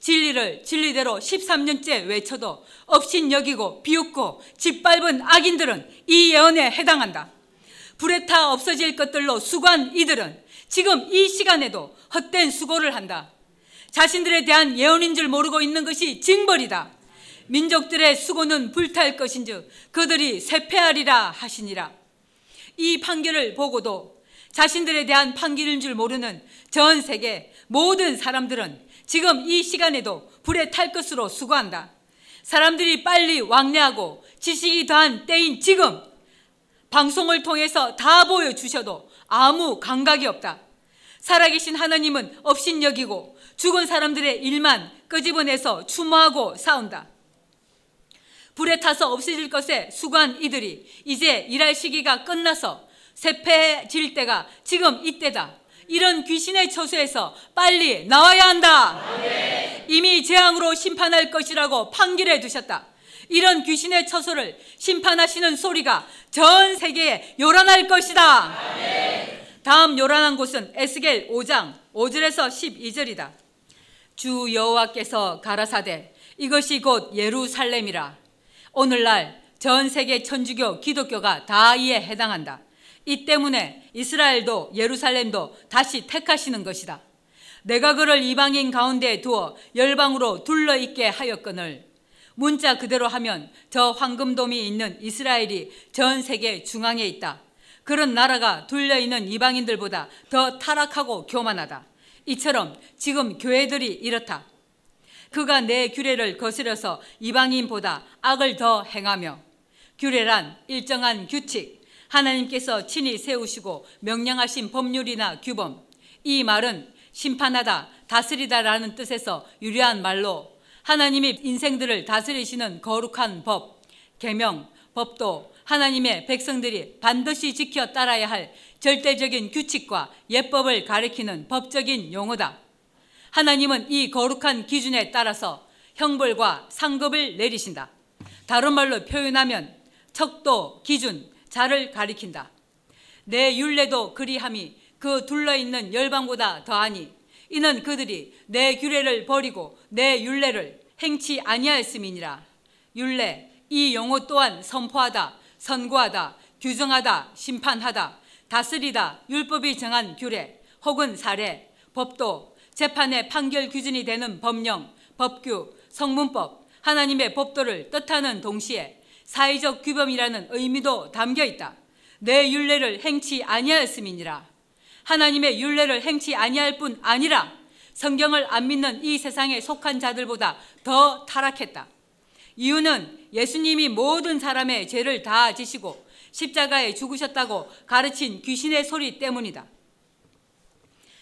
진리를 진리대로 십삼 년째 외쳐도 업신여기고 비웃고 짓밟은 악인들은 이 예언에 해당한다. 불에 타 없어질 것들로 수고한 이들은 지금 이 시간에도 헛된 수고를 한다. 자신들에 대한 예언인 줄 모르고 있는 것이 징벌이다. 민족들의 수고는 불탈 것인즉 그들이 쇠폐하리라 하시니라. 이 판결을 보고도 자신들에 대한 판결인 줄 모르는 전 세계 모든 사람들은 지금 이 시간에도 불에 탈 것으로 수고한다. 사람들이 빨리 왕래하고 지식이 더한 때인 지금 방송을 통해서 다 보여주셔도 아무 감각이 없다. 살아계신 하나님은 업신여기고 죽은 사람들의 일만 끄집어내서 추모하고 싸운다. 불에 타서 없어질 것에 수고한 이들이 이제 일할 시기가 끝나서 쇠폐해질 때가 지금 이때다. 이런 귀신의 처소에서 빨리 나와야 한다. 아멘. 이미 재앙으로 심판할 것이라고 판결해 두셨다. 이런 귀신의 처소를 심판하시는 소리가 전 세계에 요란할 것이다. 아멘. 다음 요란한 곳은 에스겔 오 장 오 절에서 십이 절이다. 주 여호와께서 가라사대 이것이 곧 예루살렘이라. 오늘날 전 세계 천주교, 기독교가 다 이에 해당한다. 이 때문에 이스라엘도 예루살렘도 다시 택하시는 것이다. 내가 그를 이방인 가운데 두어 열방으로 둘러있게 하였거늘. 문자 그대로 하면 저 황금돔이 있는 이스라엘이 전 세계 중앙에 있다. 그런 나라가 둘려있는 이방인들보다 더 타락하고 교만하다. 이처럼 지금 교회들이 이렇다. 그가 내 규례를 거스려서 이방인보다 악을 더 행하며, 규례란 일정한 규칙, 하나님께서 친히 세우시고 명령하신 법률이나 규범, 이 말은 심판하다, 다스리다라는 뜻에서 유래한 말로 하나님이 인생들을 다스리시는 거룩한 법, 계명, 법도 하나님의 백성들이 반드시 지켜 따라야 할 절대적인 규칙과 예법을 가리키는 법적인 용어다. 하나님은 이 거룩한 기준에 따라서 형벌과 상급을 내리신다. 다른 말로 표현하면 척도, 기준, 자를 가리킨다. 내 율례도 그리함이 그 둘러있는 열방보다 더하니 이는 그들이 내 규례를 버리고 내 율례를 행치 아니하였음이니라. 율례, 이 용어 또한 선포하다, 선고하다, 규정하다, 심판하다, 다스리다, 율법이 정한 규례 혹은 사례, 법도, 재판의 판결 기준이 되는 법령, 법규, 성문법, 하나님의 법도를 뜻하는 동시에 사회적 규범이라는 의미도 담겨있다. 내 율례를 행치 아니하였음이니라. 하나님의 율례를 행치 아니할 뿐 아니라 성경을 안 믿는 이 세상에 속한 자들보다 더 타락했다. 이유는 예수님이 모든 사람의 죄를 다 지시고 십자가에 죽으셨다고 가르친 귀신의 소리 때문이다.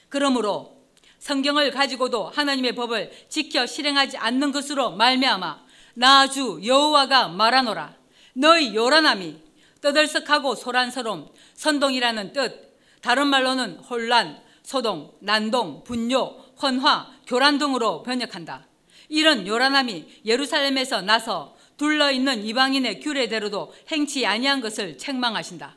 그러므로 성경을 가지고도 하나님의 법을 지켜 실행하지 않는 것으로 말미암아 나 주 여호와가 말하노라. 너희 요란함이 떠들썩하고 소란스러움, 선동이라는 뜻, 다른 말로는 혼란, 소동, 난동, 분뇨, 혼화, 교란 등으로 번역한다. 이런 요란함이 예루살렘에서 나서 둘러있는 이방인의 규례대로도 행치 아니한 것을 책망하신다.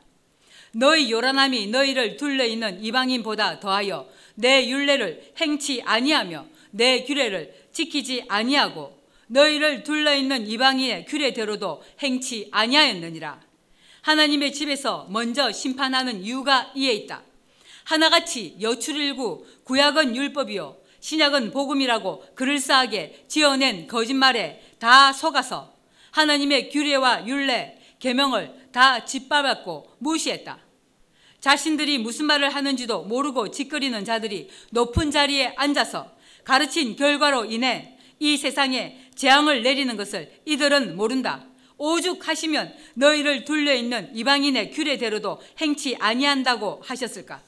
너희 요란함이 너희를 둘러있는 이방인보다 더하여 내 율례를 행치 아니하며 내 규례를 지키지 아니하고 너희를 둘러있는 이방인의 규례대로도 행치 아니하였느니라. 하나님의 집에서 먼저 심판하는 이유가 이에 있다. 하나같이 여출일구, 구약은 율법이요 신약은 복음이라고 그럴싸하게 지어낸 거짓말에 다 속아서 하나님의 규례와 율례, 계명을 다 짓밟았고 무시했다. 자신들이 무슨 말을 하는지도 모르고 짓거리는 자들이 높은 자리에 앉아서 가르친 결과로 인해 이 세상에 재앙을 내리는 것을 이들은 모른다. 오죽하시면 너희를 둘러있는 이방인의 규례대로도 행치 아니한다고 하셨을까?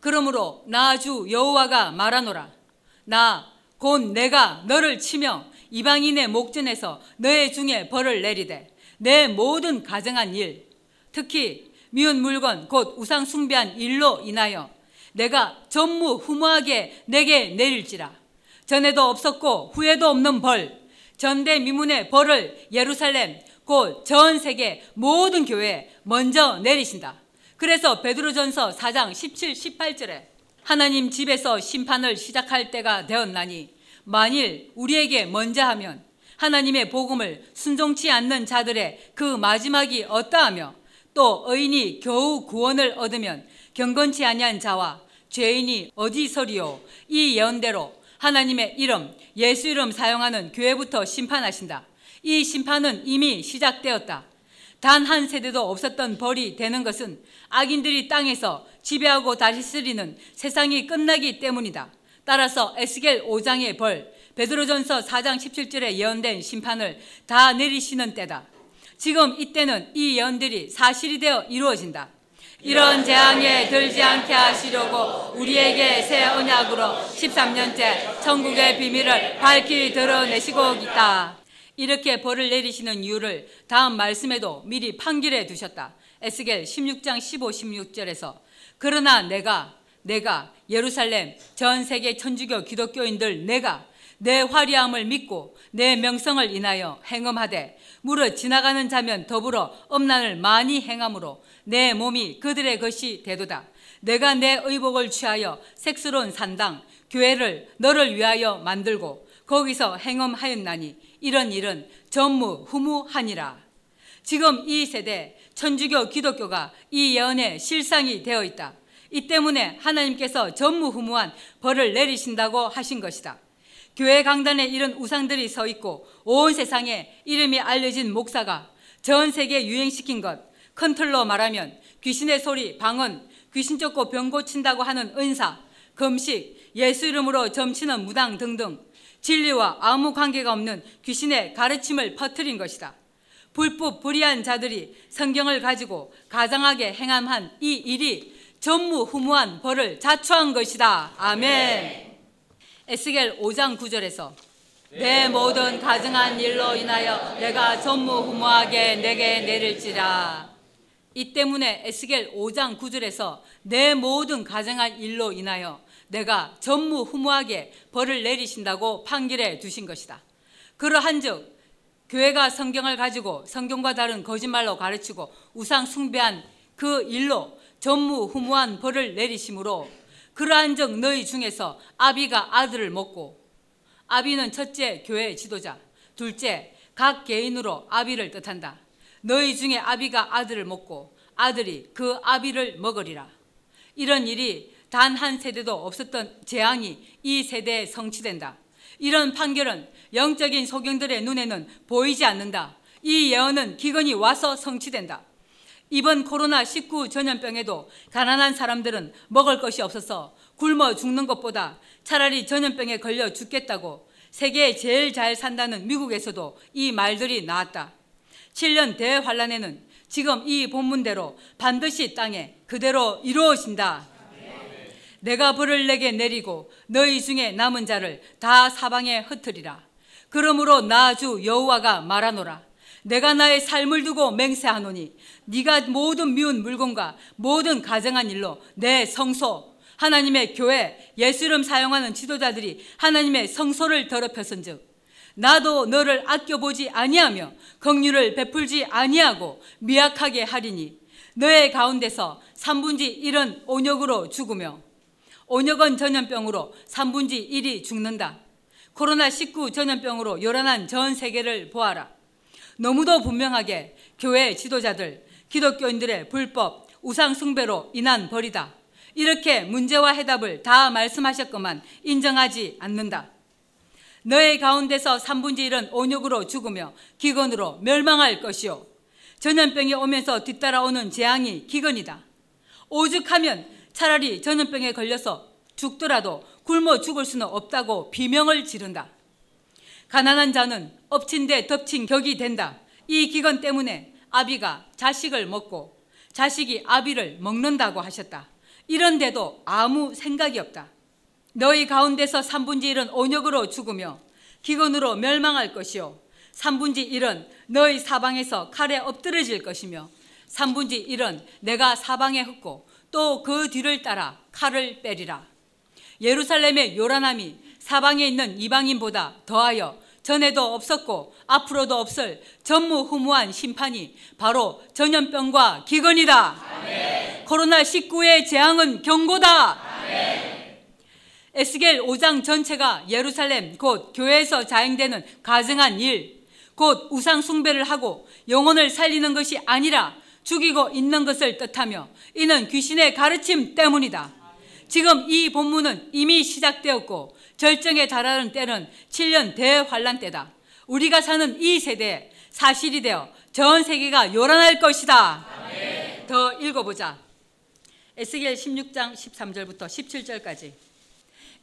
그러므로 나 주 여호와가 말하노라. 나 곧 내가 너를 치며 이방인의 목전에서 너의 중에 벌을 내리되 내 모든 가증한 일, 특히 미운 물건 곧 우상 숭배한 일로 인하여 내가 전무후무하게 내게 내릴지라. 전에도 없었고 후에도 없는 벌, 전대미문의 벌을 예루살렘 곧 전 세계 모든 교회에 먼저 내리신다. 그래서 베드로전서 사 장 십칠, 십팔 절에 하나님 집에서 심판을 시작할 때가 되었나니 만일 우리에게 먼저 하면 하나님의 복음을 순종치 않는 자들의 그 마지막이 어떠하며, 또 의인이 겨우 구원을 얻으면 경건치 아니한 자와 죄인이 어디서리요? 이 예언대로 하나님의 이름 예수 이름 사용하는 교회부터 심판하신다. 이 심판은 이미 시작되었다. 단 한 세대도 없었던 벌이 되는 것은 악인들이 땅에서 지배하고 다스리는 세상이 끝나기 때문이다. 따라서 에스겔 오 장의 벌, 베드로전서 사 장 십칠 절에 예언된 심판을 다 내리시는 때다. 지금 이때는 이 예언들이 사실이 되어 이루어진다. 이런 재앙에 들지 않게 하시려고 우리에게 새 언약으로 십삼 년째 천국의 비밀을 밝히 드러내시고 있다. 이렇게 벌을 내리시는 이유를 다음 말씀에도 미리 판결해 두셨다. 에스겔 십육 장 십오, 십육 절에서 그러나 내가 내가 예루살렘 전 세계 천주교 기독교인들 내가 내 화려함을 믿고 내 명성을 인하여 행음하되 무릇 지나가는 자면 더불어 음란을 많이 행함으로 내 몸이 그들의 것이 되도다. 내가 내 의복을 취하여 색스러운 산당 교회를 너를 위하여 만들고 거기서 행음하였나니 이런 일은 전무후무하니라. 지금 이 세대 천주교 기독교가 이 예언의 실상이 되어 있다. 이 때문에 하나님께서 전무후무한 벌을 내리신다고 하신 것이다. 교회 강단에 이런 우상들이 서 있고 온 세상에 이름이 알려진 목사가 전 세계에 유행시킨 것, 큰 틀로 말하면 귀신의 소리, 방언, 귀신 쫓고 병 고친다고 하는 은사, 금식, 예수 이름으로 점치는 무당 등등 진리와 아무 관계가 없는 귀신의 가르침을 퍼뜨린 것이다. 불법 불의한 자들이 성경을 가지고 가장하게 행함한 이 일이 전무후무한 벌을 자초한 것이다. 아멘. 에스겔 오 장 구 절에서 내 모든 가증한 일로 인하여 내가 전무후무하게 내게 내릴지라. 이 때문에 에스겔 오 장 구 절에서 내 모든 가증한 일로 인하여 내가 전무후무하게 벌을 내리신다고 판결해 두신 것이다. 그러한즉 교회가 성경을 가지고 성경과 다른 거짓말로 가르치고 우상 숭배한 그 일로 전무후무한 벌을 내리심으로 그러한즉 너희 중에서 아비가 아들을 먹고, 아비는 첫째 교회의 지도자, 둘째 각 개인으로 아비를 뜻한다. 너희 중에 아비가 아들을 먹고 아들이 그 아비를 먹으리라. 이런 일이 단 한 세대도 없었던 재앙이 이 세대에 성취된다. 이런 판결은 영적인 소경들의 눈에는 보이지 않는다. 이 예언은 기근이 와서 성취된다. 이번 코로나 십구 전염병에도 가난한 사람들은 먹을 것이 없어서 굶어 죽는 것보다 차라리 전염병에 걸려 죽겠다고 세계에 제일 잘 산다는 미국에서도 이 말들이 나왔다. 칠 년 대환란에는 지금 이 본문대로 반드시 땅에 그대로 이루어진다. 내가 벌을 내게 내리고 너희 중에 남은 자를 다 사방에 흩으리라. 그러므로 나 주 여호와가 말하노라. 내가 나의 삶을 두고 맹세하노니 네가 모든 미운 물건과 모든 가증한 일로 내 성소, 하나님의 교회, 예수 이름 사용하는 지도자들이 하나님의 성소를 더럽혔은즉 나도 너를 아껴보지 아니하며 긍휼을 베풀지 아니하고 미약하게 하리니 너의 가운데서 삼분의 일은 온역으로 죽으며, 온역은 전염병으로 삼분의 일이 죽는다. 코로나 십구 전염병으로 요란한 전 세계를 보아라. 너무도 분명하게 교회 지도자들, 기독교인들의 불법, 우상 숭배로 인한 벌이다. 이렇게 문제와 해답을 다 말씀하셨건만 인정하지 않는다. 너의 가운데서 삼분의 일은 온역으로 죽으며 기근으로 멸망할 것이요. 전염병이 오면서 뒤따라오는 재앙이 기근이다. 오죽하면 차라리 전염병에 걸려서 죽더라도 굶어 죽을 수는 없다고 비명을 지른다. 가난한 자는 엎친 데 덮친 격이 된다. 이 기건 때문에 아비가 자식을 먹고 자식이 아비를 먹는다고 하셨다. 이런데도 아무 생각이 없다. 너희 가운데서 삼분의 일은 온역으로 죽으며 기근으로 멸망할 것이요 삼분의 일은 너희 사방에서 칼에 엎드러질 것이며 삼분의 일은 내가 사방에 흩고 또 그 뒤를 따라 칼을 빼리라. 예루살렘의 요란함이 사방에 있는 이방인보다 더하여 전에도 없었고 앞으로도 없을 전무후무한 심판이 바로 전염병과 기근이다. 아멘. 코로나십구의 재앙은 경고다. 아멘. 에스겔 오 장 전체가 예루살렘 곧 교회에서 자행되는 가증한 일, 곧 우상 숭배를 하고 영혼을 살리는 것이 아니라 죽이고 있는 것을 뜻하며 이는 귀신의 가르침 때문이다. 지금 이 본문은 이미 시작되었고 절정에 달하는 때는 칠 년 대환란 때다. 우리가 사는 이 세대에 사실이 되어 전 세계가 요란할 것이다. 아멘. 더 읽어보자. 에스겔 십육 장 십삼 절부터 십칠 절까지.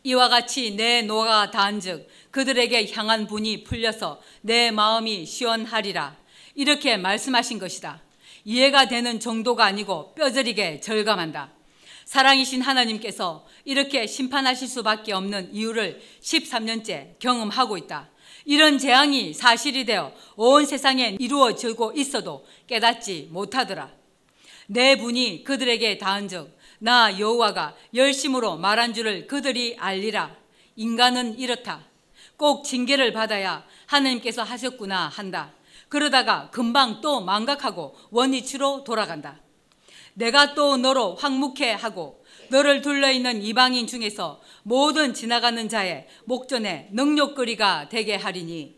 이와 같이 내 노가 닿은즉 그들에게 향한 분이 풀려서 내 마음이 시원하리라. 이렇게 말씀하신 것이다. 이해가 되는 정도가 아니고 뼈저리게 절감한다. 사랑이신 하나님께서 이렇게 심판하실 수밖에 없는 이유를 십삼 년째 경험하고 있다. 이런 재앙이 사실이 되어 온 세상에 이루어지고 있어도 깨닫지 못하더라. 내 분이 그들에게 닿은 즉 나 여호와가 열심으로 말한 줄을 그들이 알리라. 인간은 이렇다. 꼭 징계를 받아야 하나님께서 하셨구나 한다. 그러다가 금방 또 망각하고 원위치로 돌아간다. 내가 또 너로 황묵해 하고 너를 둘러있는 이방인 중에서 모든 지나가는 자의 목전에 능욕거리가 되게 하리니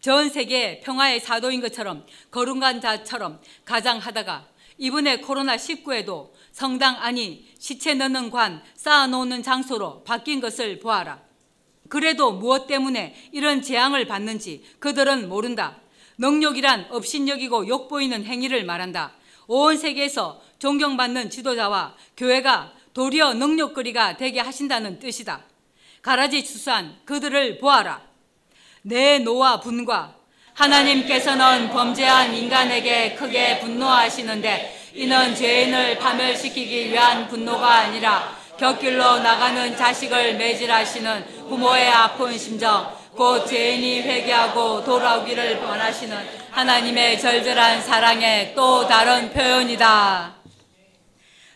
전 세계의 평화의 사도인 것처럼 거룩한 자처럼 가장하다가 이번에 코로나십구에도 성당 안이 시체 넣는 관 쌓아놓는 장소로 바뀐 것을 보아라. 그래도 무엇 때문에 이런 재앙을 받는지 그들은 모른다. 능욕이란 업신여기고 욕보이는 행위를 말한다. 온 세계에서 존경받는 지도자와 교회가 도리어 능욕거리가 되게 하신다는 뜻이다. 가라지 추수한 그들을 보아라. 내 노와 분과 하나님께서는 범죄한 인간에게 크게 분노하시는데 이는 죄인을 파멸시키기 위한 분노가 아니라 곁길로 나가는 자식을 매질하시는 부모의 아픈 심정, 곧 죄인이 회개하고 돌아오기를 원하시는 하나님의 절절한 사랑의 또 다른 표현이다.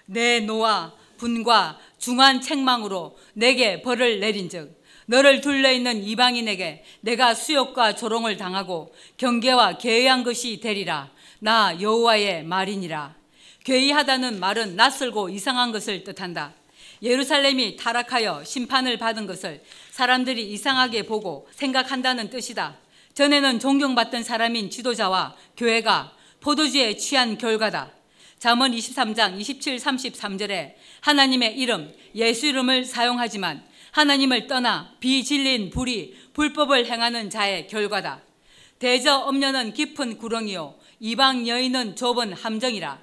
내 노와 분과 중한 책망으로 내게 벌을 내린 즉 너를 둘러있는 이방인에게 내가 수욕과 조롱을 당하고 경계와 계의한 것이 되리라. 나 여호와의 말이니라. 괴이하다는 말은 낯설고 이상한 것을 뜻한다. 예루살렘이 타락하여 심판을 받은 것을 사람들이 이상하게 보고 생각한다는 뜻이다. 전에는 존경받던 사람인 지도자와 교회가 포도주에 취한 결과다. 잠언 이십삼 장 이십칠, 삼십삼 절에 하나님의 이름, 예수 이름을 사용하지만 하나님을 떠나 비진리인 불이 불법을 행하는 자의 결과다. 대저 음녀는 깊은 구렁이요 이방 여인은 좁은 함정이라.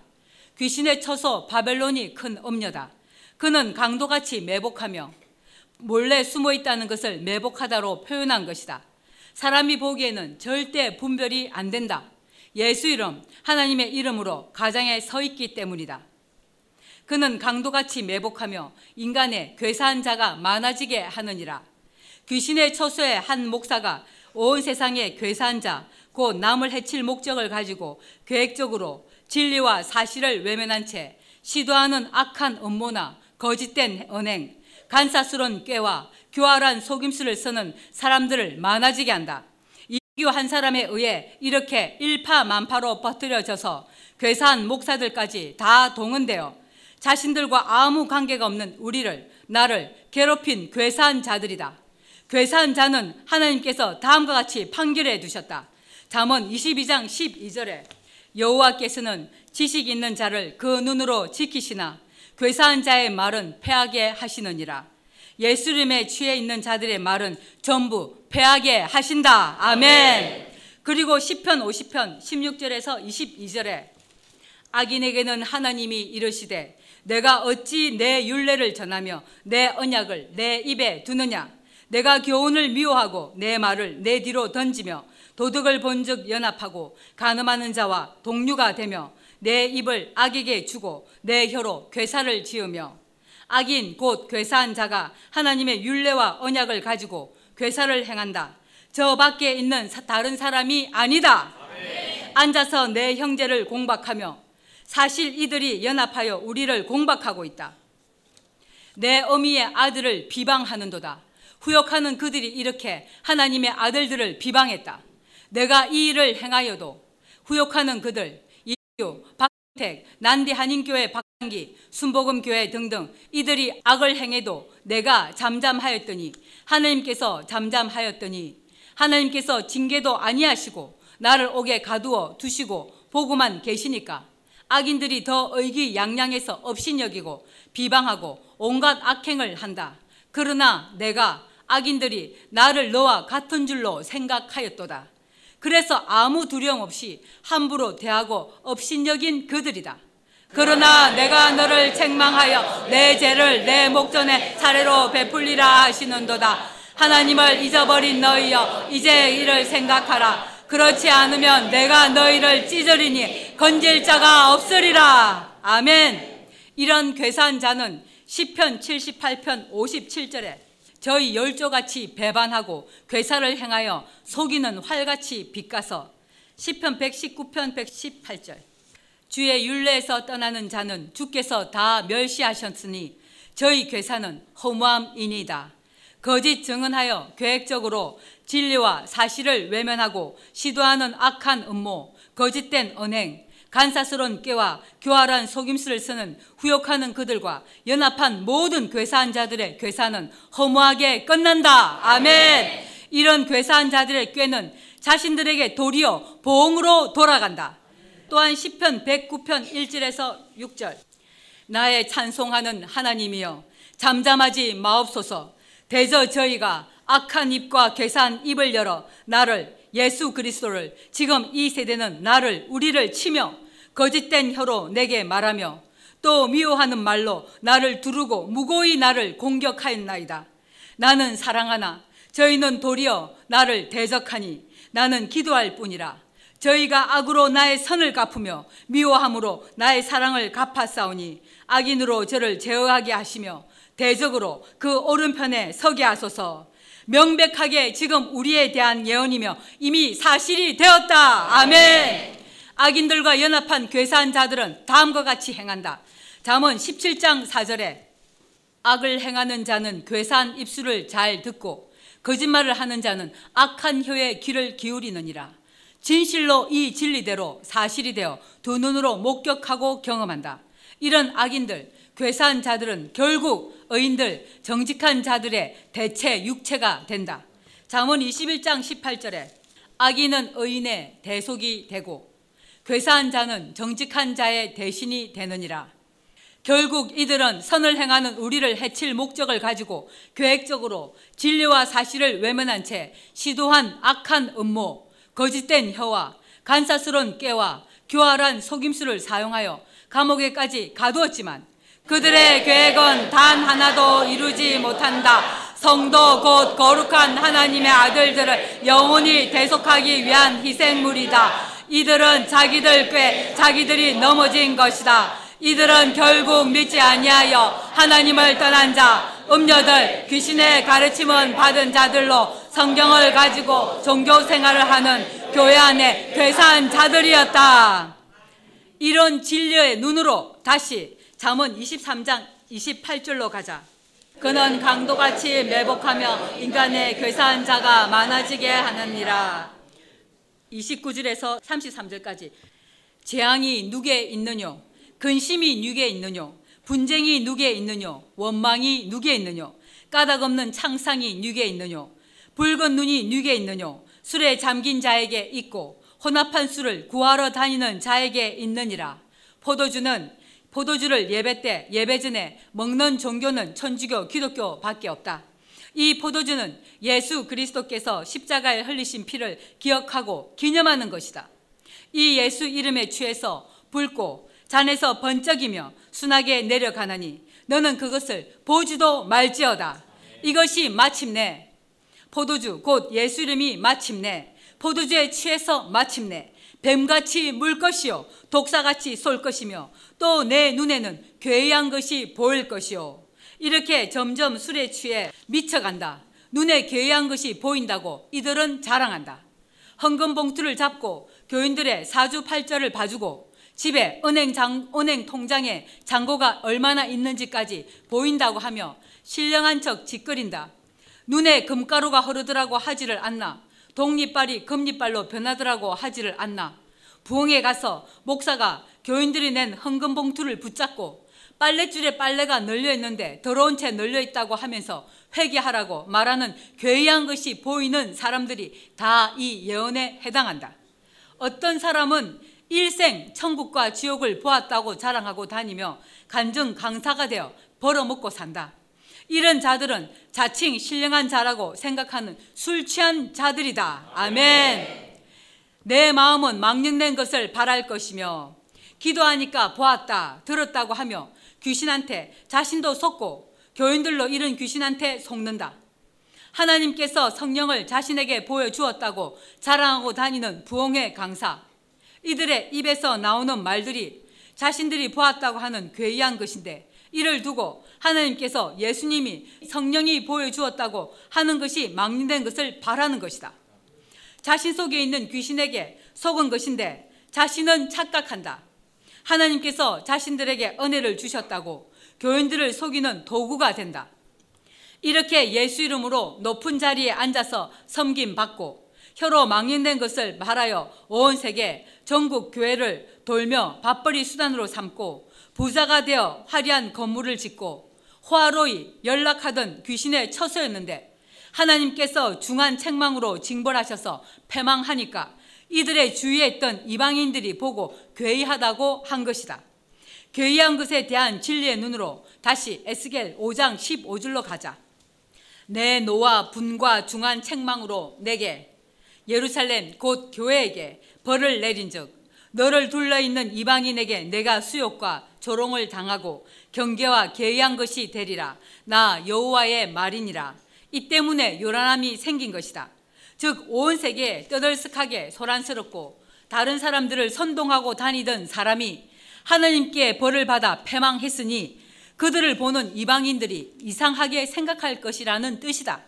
귀신의 처소 바벨론이 큰 음녀다. 그는 강도같이 매복하며 몰래 숨어있다는 것을 매복하다로 표현한 것이다. 사람이 보기에는 절대 분별이 안 된다. 예수 이름, 하나님의 이름으로 가장에 서있기 때문이다. 그는 강도같이 매복하며 인간의 괴사한 자가 많아지게 하느니라. 귀신의 처소의 한 목사가 온 세상의 괴사한 자, 곧 남을 해칠 목적을 가지고 계획적으로 진리와 사실을 외면한 채 시도하는 악한 음모나 거짓된 언행, 간사스러운 꾀와 교활한 속임수를 쓰는 사람들을 많아지게 한다. 이교 한 사람에 의해 이렇게 일파만파로 퍼뜨려져서 괴사한 목사들까지 다 동원되어 자신들과 아무 관계가 없는 우리를, 나를 괴롭힌 괴사한 자들이다. 괴사한 자는 하나님께서 다음과 같이 판결해 두셨다. 잠언 이십이 장 십이 절에 여호와께서는 지식 있는 자를 그 눈으로 지키시나 괴사한 자의 말은 패하게 하시느니라. 예수님에 취해 있는 자들의 말은 전부 패하게 하신다. 아멘. 그리고 시편 오십 편 십육 절에서 이십이 절에 악인에게는 하나님이 이르시되 내가 어찌 내 율례를 전하며 내 언약을 내 입에 두느냐. 내가 교훈을 미워하고 내 말을 내 뒤로 던지며 도둑을 본즉 연합하고 간음하는 자와 동류가 되며 내 입을 악에게 주고 내 혀로 괴사를 지으며 악인 곧 괴사한 자가 하나님의 율례와 언약을 가지고 괴사를 행한다. 저 밖에 있는 다른 사람이 아니다. 아멘. 앉아서 내 형제를 공박하며 사실 이들이 연합하여 우리를 공박하고 있다. 내 어미의 아들을 비방하는도다. 후욕하는 그들이 이렇게 하나님의 아들들을 비방했다. 내가 이 일을 행하여도 후욕하는 그들 이규, 박택, 난디한인교회 박상기, 순복음교회 등등 이들이 악을 행해도 내가 잠잠하였더니 하나님께서 잠잠하였더니 하나님께서 징계도 아니하시고 나를 옥에 가두어 두시고 보고만 계시니까 악인들이 더 의기양양해서 업신여기고 비방하고 온갖 악행을 한다. 그러나 내가 악인들이 나를 너와 같은 줄로 생각하였도다. 그래서 아무 두려움 없이 함부로 대하고 업신여긴 그들이다. 그러나 내가 너를 책망하여 내 죄를 내 목전에 차례로 베풀리라 하시는도다. 하나님을 잊어버린 너희여 이제 이를 생각하라. 그렇지 않으면 내가 너희를 찢으리니 건질 자가 없으리라. 아멘. 이런 괴사한 자는 시편 칠십팔 편 오십칠 절에 저희 열조같이 배반하고 괴사를 행하여 속이는 활같이 빗가서 시편 백십구 편 백십팔 절 주의 율례에서 떠나는 자는 주께서 다 멸시하셨으니 저희 괴사는 허무함이니이다. 거짓 증언하여 계획적으로 진리와 사실을 외면하고 시도하는 악한 음모, 거짓된 언행, 간사스러운 깨와 교활한 속임수를 쓰는 후욕하는 그들과 연합한 모든 괴사한 자들의 괴사는 허무하게 끝난다. 아멘. 이런 괴사한 자들의 꾀는 자신들에게 도리어 보응으로 돌아간다. 또한 시편 백구 편 일 절에서 육 절 나의 찬송하는 하나님이여 잠잠하지 마옵소서. 대저 저희가 악한 입과 괴사한 입을 열어 나를 예수 그리스도를 지금 이 세대는 나를 우리를 치며 거짓된 혀로 내게 말하며 또 미워하는 말로 나를 두르고 무고히 나를 공격하였나이다. 나는 사랑하나 저희는 도리어 나를 대적하니 나는 기도할 뿐이라. 저희가 악으로 나의 선을 갚으며 미워함으로 나의 사랑을 갚았사오니 악인으로 저를 제어하게 하시며 대적으로 그 오른편에 서게 하소서. 명백하게 지금 우리에 대한 예언이며 이미 사실이 되었다. 아멘. 악인들과 연합한 괴사한 자들은 다음과 같이 행한다. 잠언 십칠 장 사 절에 악을 행하는 자는 괴사한 입술을 잘 듣고 거짓말을 하는 자는 악한 혀에 귀를 기울이느니라. 진실로 이 진리대로 사실이 되어 두 눈으로 목격하고 경험한다. 이런 악인들 괴사한 자들은 결국 의인들 정직한 자들의 대체 육체가 된다. 잠언 이십일 장 십팔 절에 악인은 의인의 대속이 되고 괴사한 자는 정직한 자의 대신이 되느니라. 결국 이들은 선을 행하는 우리를 해칠 목적을 가지고 계획적으로 진리와 사실을 외면한 채 시도한 악한 음모, 거짓된 혀와 간사스러운 깨와 교활한 속임수를 사용하여 감옥에까지 가두었지만 그들의 계획은 단 하나도 이루지 못한다. 성도 곧 거룩한 하나님의 아들들을 영원히 대속하기 위한 희생물이다. 이들은 자기들 꾀 자기들이 넘어진 것이다. 이들은 결국 믿지 아니하여 하나님을 떠난 자, 음녀들, 귀신의 가르침은 받은 자들로 성경을 가지고 종교생활을 하는 교회 안에 괴사한 자들이었다. 이런 진리의 눈으로 다시 잠언 이십삼 장 이십팔 절로 가자. 그는 강도같이 매복하며 인간의 괴사한 자가 많아지게 하느니라. 이십구 절에서 삼십삼 절까지 재앙이 누게 있느뇨? 근심이 누게 있느뇨? 분쟁이 누게 있느뇨? 원망이 누게 있느뇨? 까닭 없는 창상이 누게 있느뇨? 붉은 눈이 누게 있느뇨? 술에 잠긴 자에게 있고 혼합한 술을 구하러 다니는 자에게 있느니라. 포도주는 포도주를 예배 때, 예배 전에 먹는 종교는 천주교, 기독교 밖에 없다. 이 포도주는 예수 그리스도께서 십자가에 흘리신 피를 기억하고 기념하는 것이다. 이 예수 이름에 취해서 붉고 잔에서 번쩍이며 순하게 내려가나니 너는 그것을 보지도 말지어다. 이것이 마침내 포도주 곧 예수 이름이 마침내 포도주에 취해서 마침내 뱀같이 물 것이요 독사같이 쏠 것이며 또 내 눈에는 괴이한 것이 보일 것이요. 이렇게 점점 술에 취해 미쳐간다. 눈에 괴이한 것이 보인다고 이들은 자랑한다. 헌금 봉투를 잡고 교인들의 사주팔절을 봐주고 집에 은행, 장, 은행 통장에 잔고가 얼마나 있는지까지 보인다고 하며 신령한 척 짓거린다. 눈에 금가루가 흐르더라고 하지를 않나. 독립발이 금립발로 변하더라고 하지를 않나. 부흥에 가서 목사가 교인들이 낸 헌금 봉투를 붙잡고 빨랫줄에 빨래가 널려있는데 더러운 채 널려있다고 하면서 회개하라고 말하는 괴이한 것이 보이는 사람들이 다 이 예언에 해당한다. 어떤 사람은 일생 천국과 지옥을 보았다고 자랑하고 다니며 간증 강사가 되어 벌어먹고 산다. 이런 자들은 자칭 신령한 자라고 생각하는 술 취한 자들이다. 아멘. 내 마음은 망령된 것을 바랄 것이며 기도하니까 보았다 들었다고 하며 귀신한테 자신도 속고 교인들로 이른 귀신한테 속는다. 하나님께서 성령을 자신에게 보여주었다고 자랑하고 다니는 부흥회 강사, 이들의 입에서 나오는 말들이 자신들이 보았다고 하는 괴이한 것인데 이를 두고 하나님께서 예수님이 성령이 보여주었다고 하는 것이 망령된 것을 바라는 것이다. 자신 속에 있는 귀신에게 속은 것인데 자신은 착각한다. 하나님께서 자신들에게 은혜를 주셨다고 교인들을 속이는 도구가 된다. 이렇게 예수 이름으로 높은 자리에 앉아서 섬김 받고 혀로 망령된 것을 말하여 온 세계 전국 교회를 돌며 밥벌이 수단으로 삼고 부자가 되어 화려한 건물을 짓고 호화로이 연락하던 귀신의 처소였는데 하나님께서 중한 책망으로 징벌하셔서 패망하니까 이들의 주위에 있던 이방인들이 보고 괴이하다고 한 것이다. 괴이한 것에 대한 진리의 눈으로 다시 에스겔 오장 십오절로 가자. 내 노와 분과 중한 책망으로 내게 예루살렘 곧 교회에게 벌을 내린 즉 너를 둘러있는 이방인에게 내가 수욕과 조롱을 당하고 경계와 괴이한 것이 되리라. 나 여호와의 말이니라. 이 때문에 요란함이 생긴 것이다. 즉 온 세계에 떠들썩하게 소란스럽고 다른 사람들을 선동하고 다니던 사람이 하나님께 벌을 받아 패망했으니 그들을 보는 이방인들이 이상하게 생각할 것이라는 뜻이다.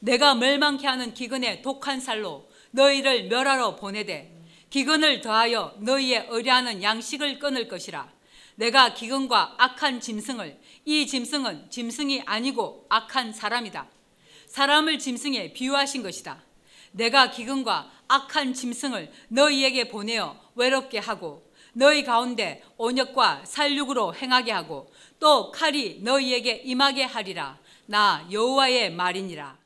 내가 멸망케 하는 기근의 독한 살로 너희를 멸하러 보내되 기근을 더하여 너희의 의뢰하는 양식을 끊을 것이라. 내가 기근과 악한 짐승을, 이 짐승은 짐승이 아니고 악한 사람이다. 사람을 짐승에 비유하신 것이다. 내가 기근과 악한 짐승을 너희에게 보내어 외롭게 하고 너희 가운데 온역과 살육으로 행하게 하고 또 칼이 너희에게 임하게 하리라. 나 여호와의 말이니라.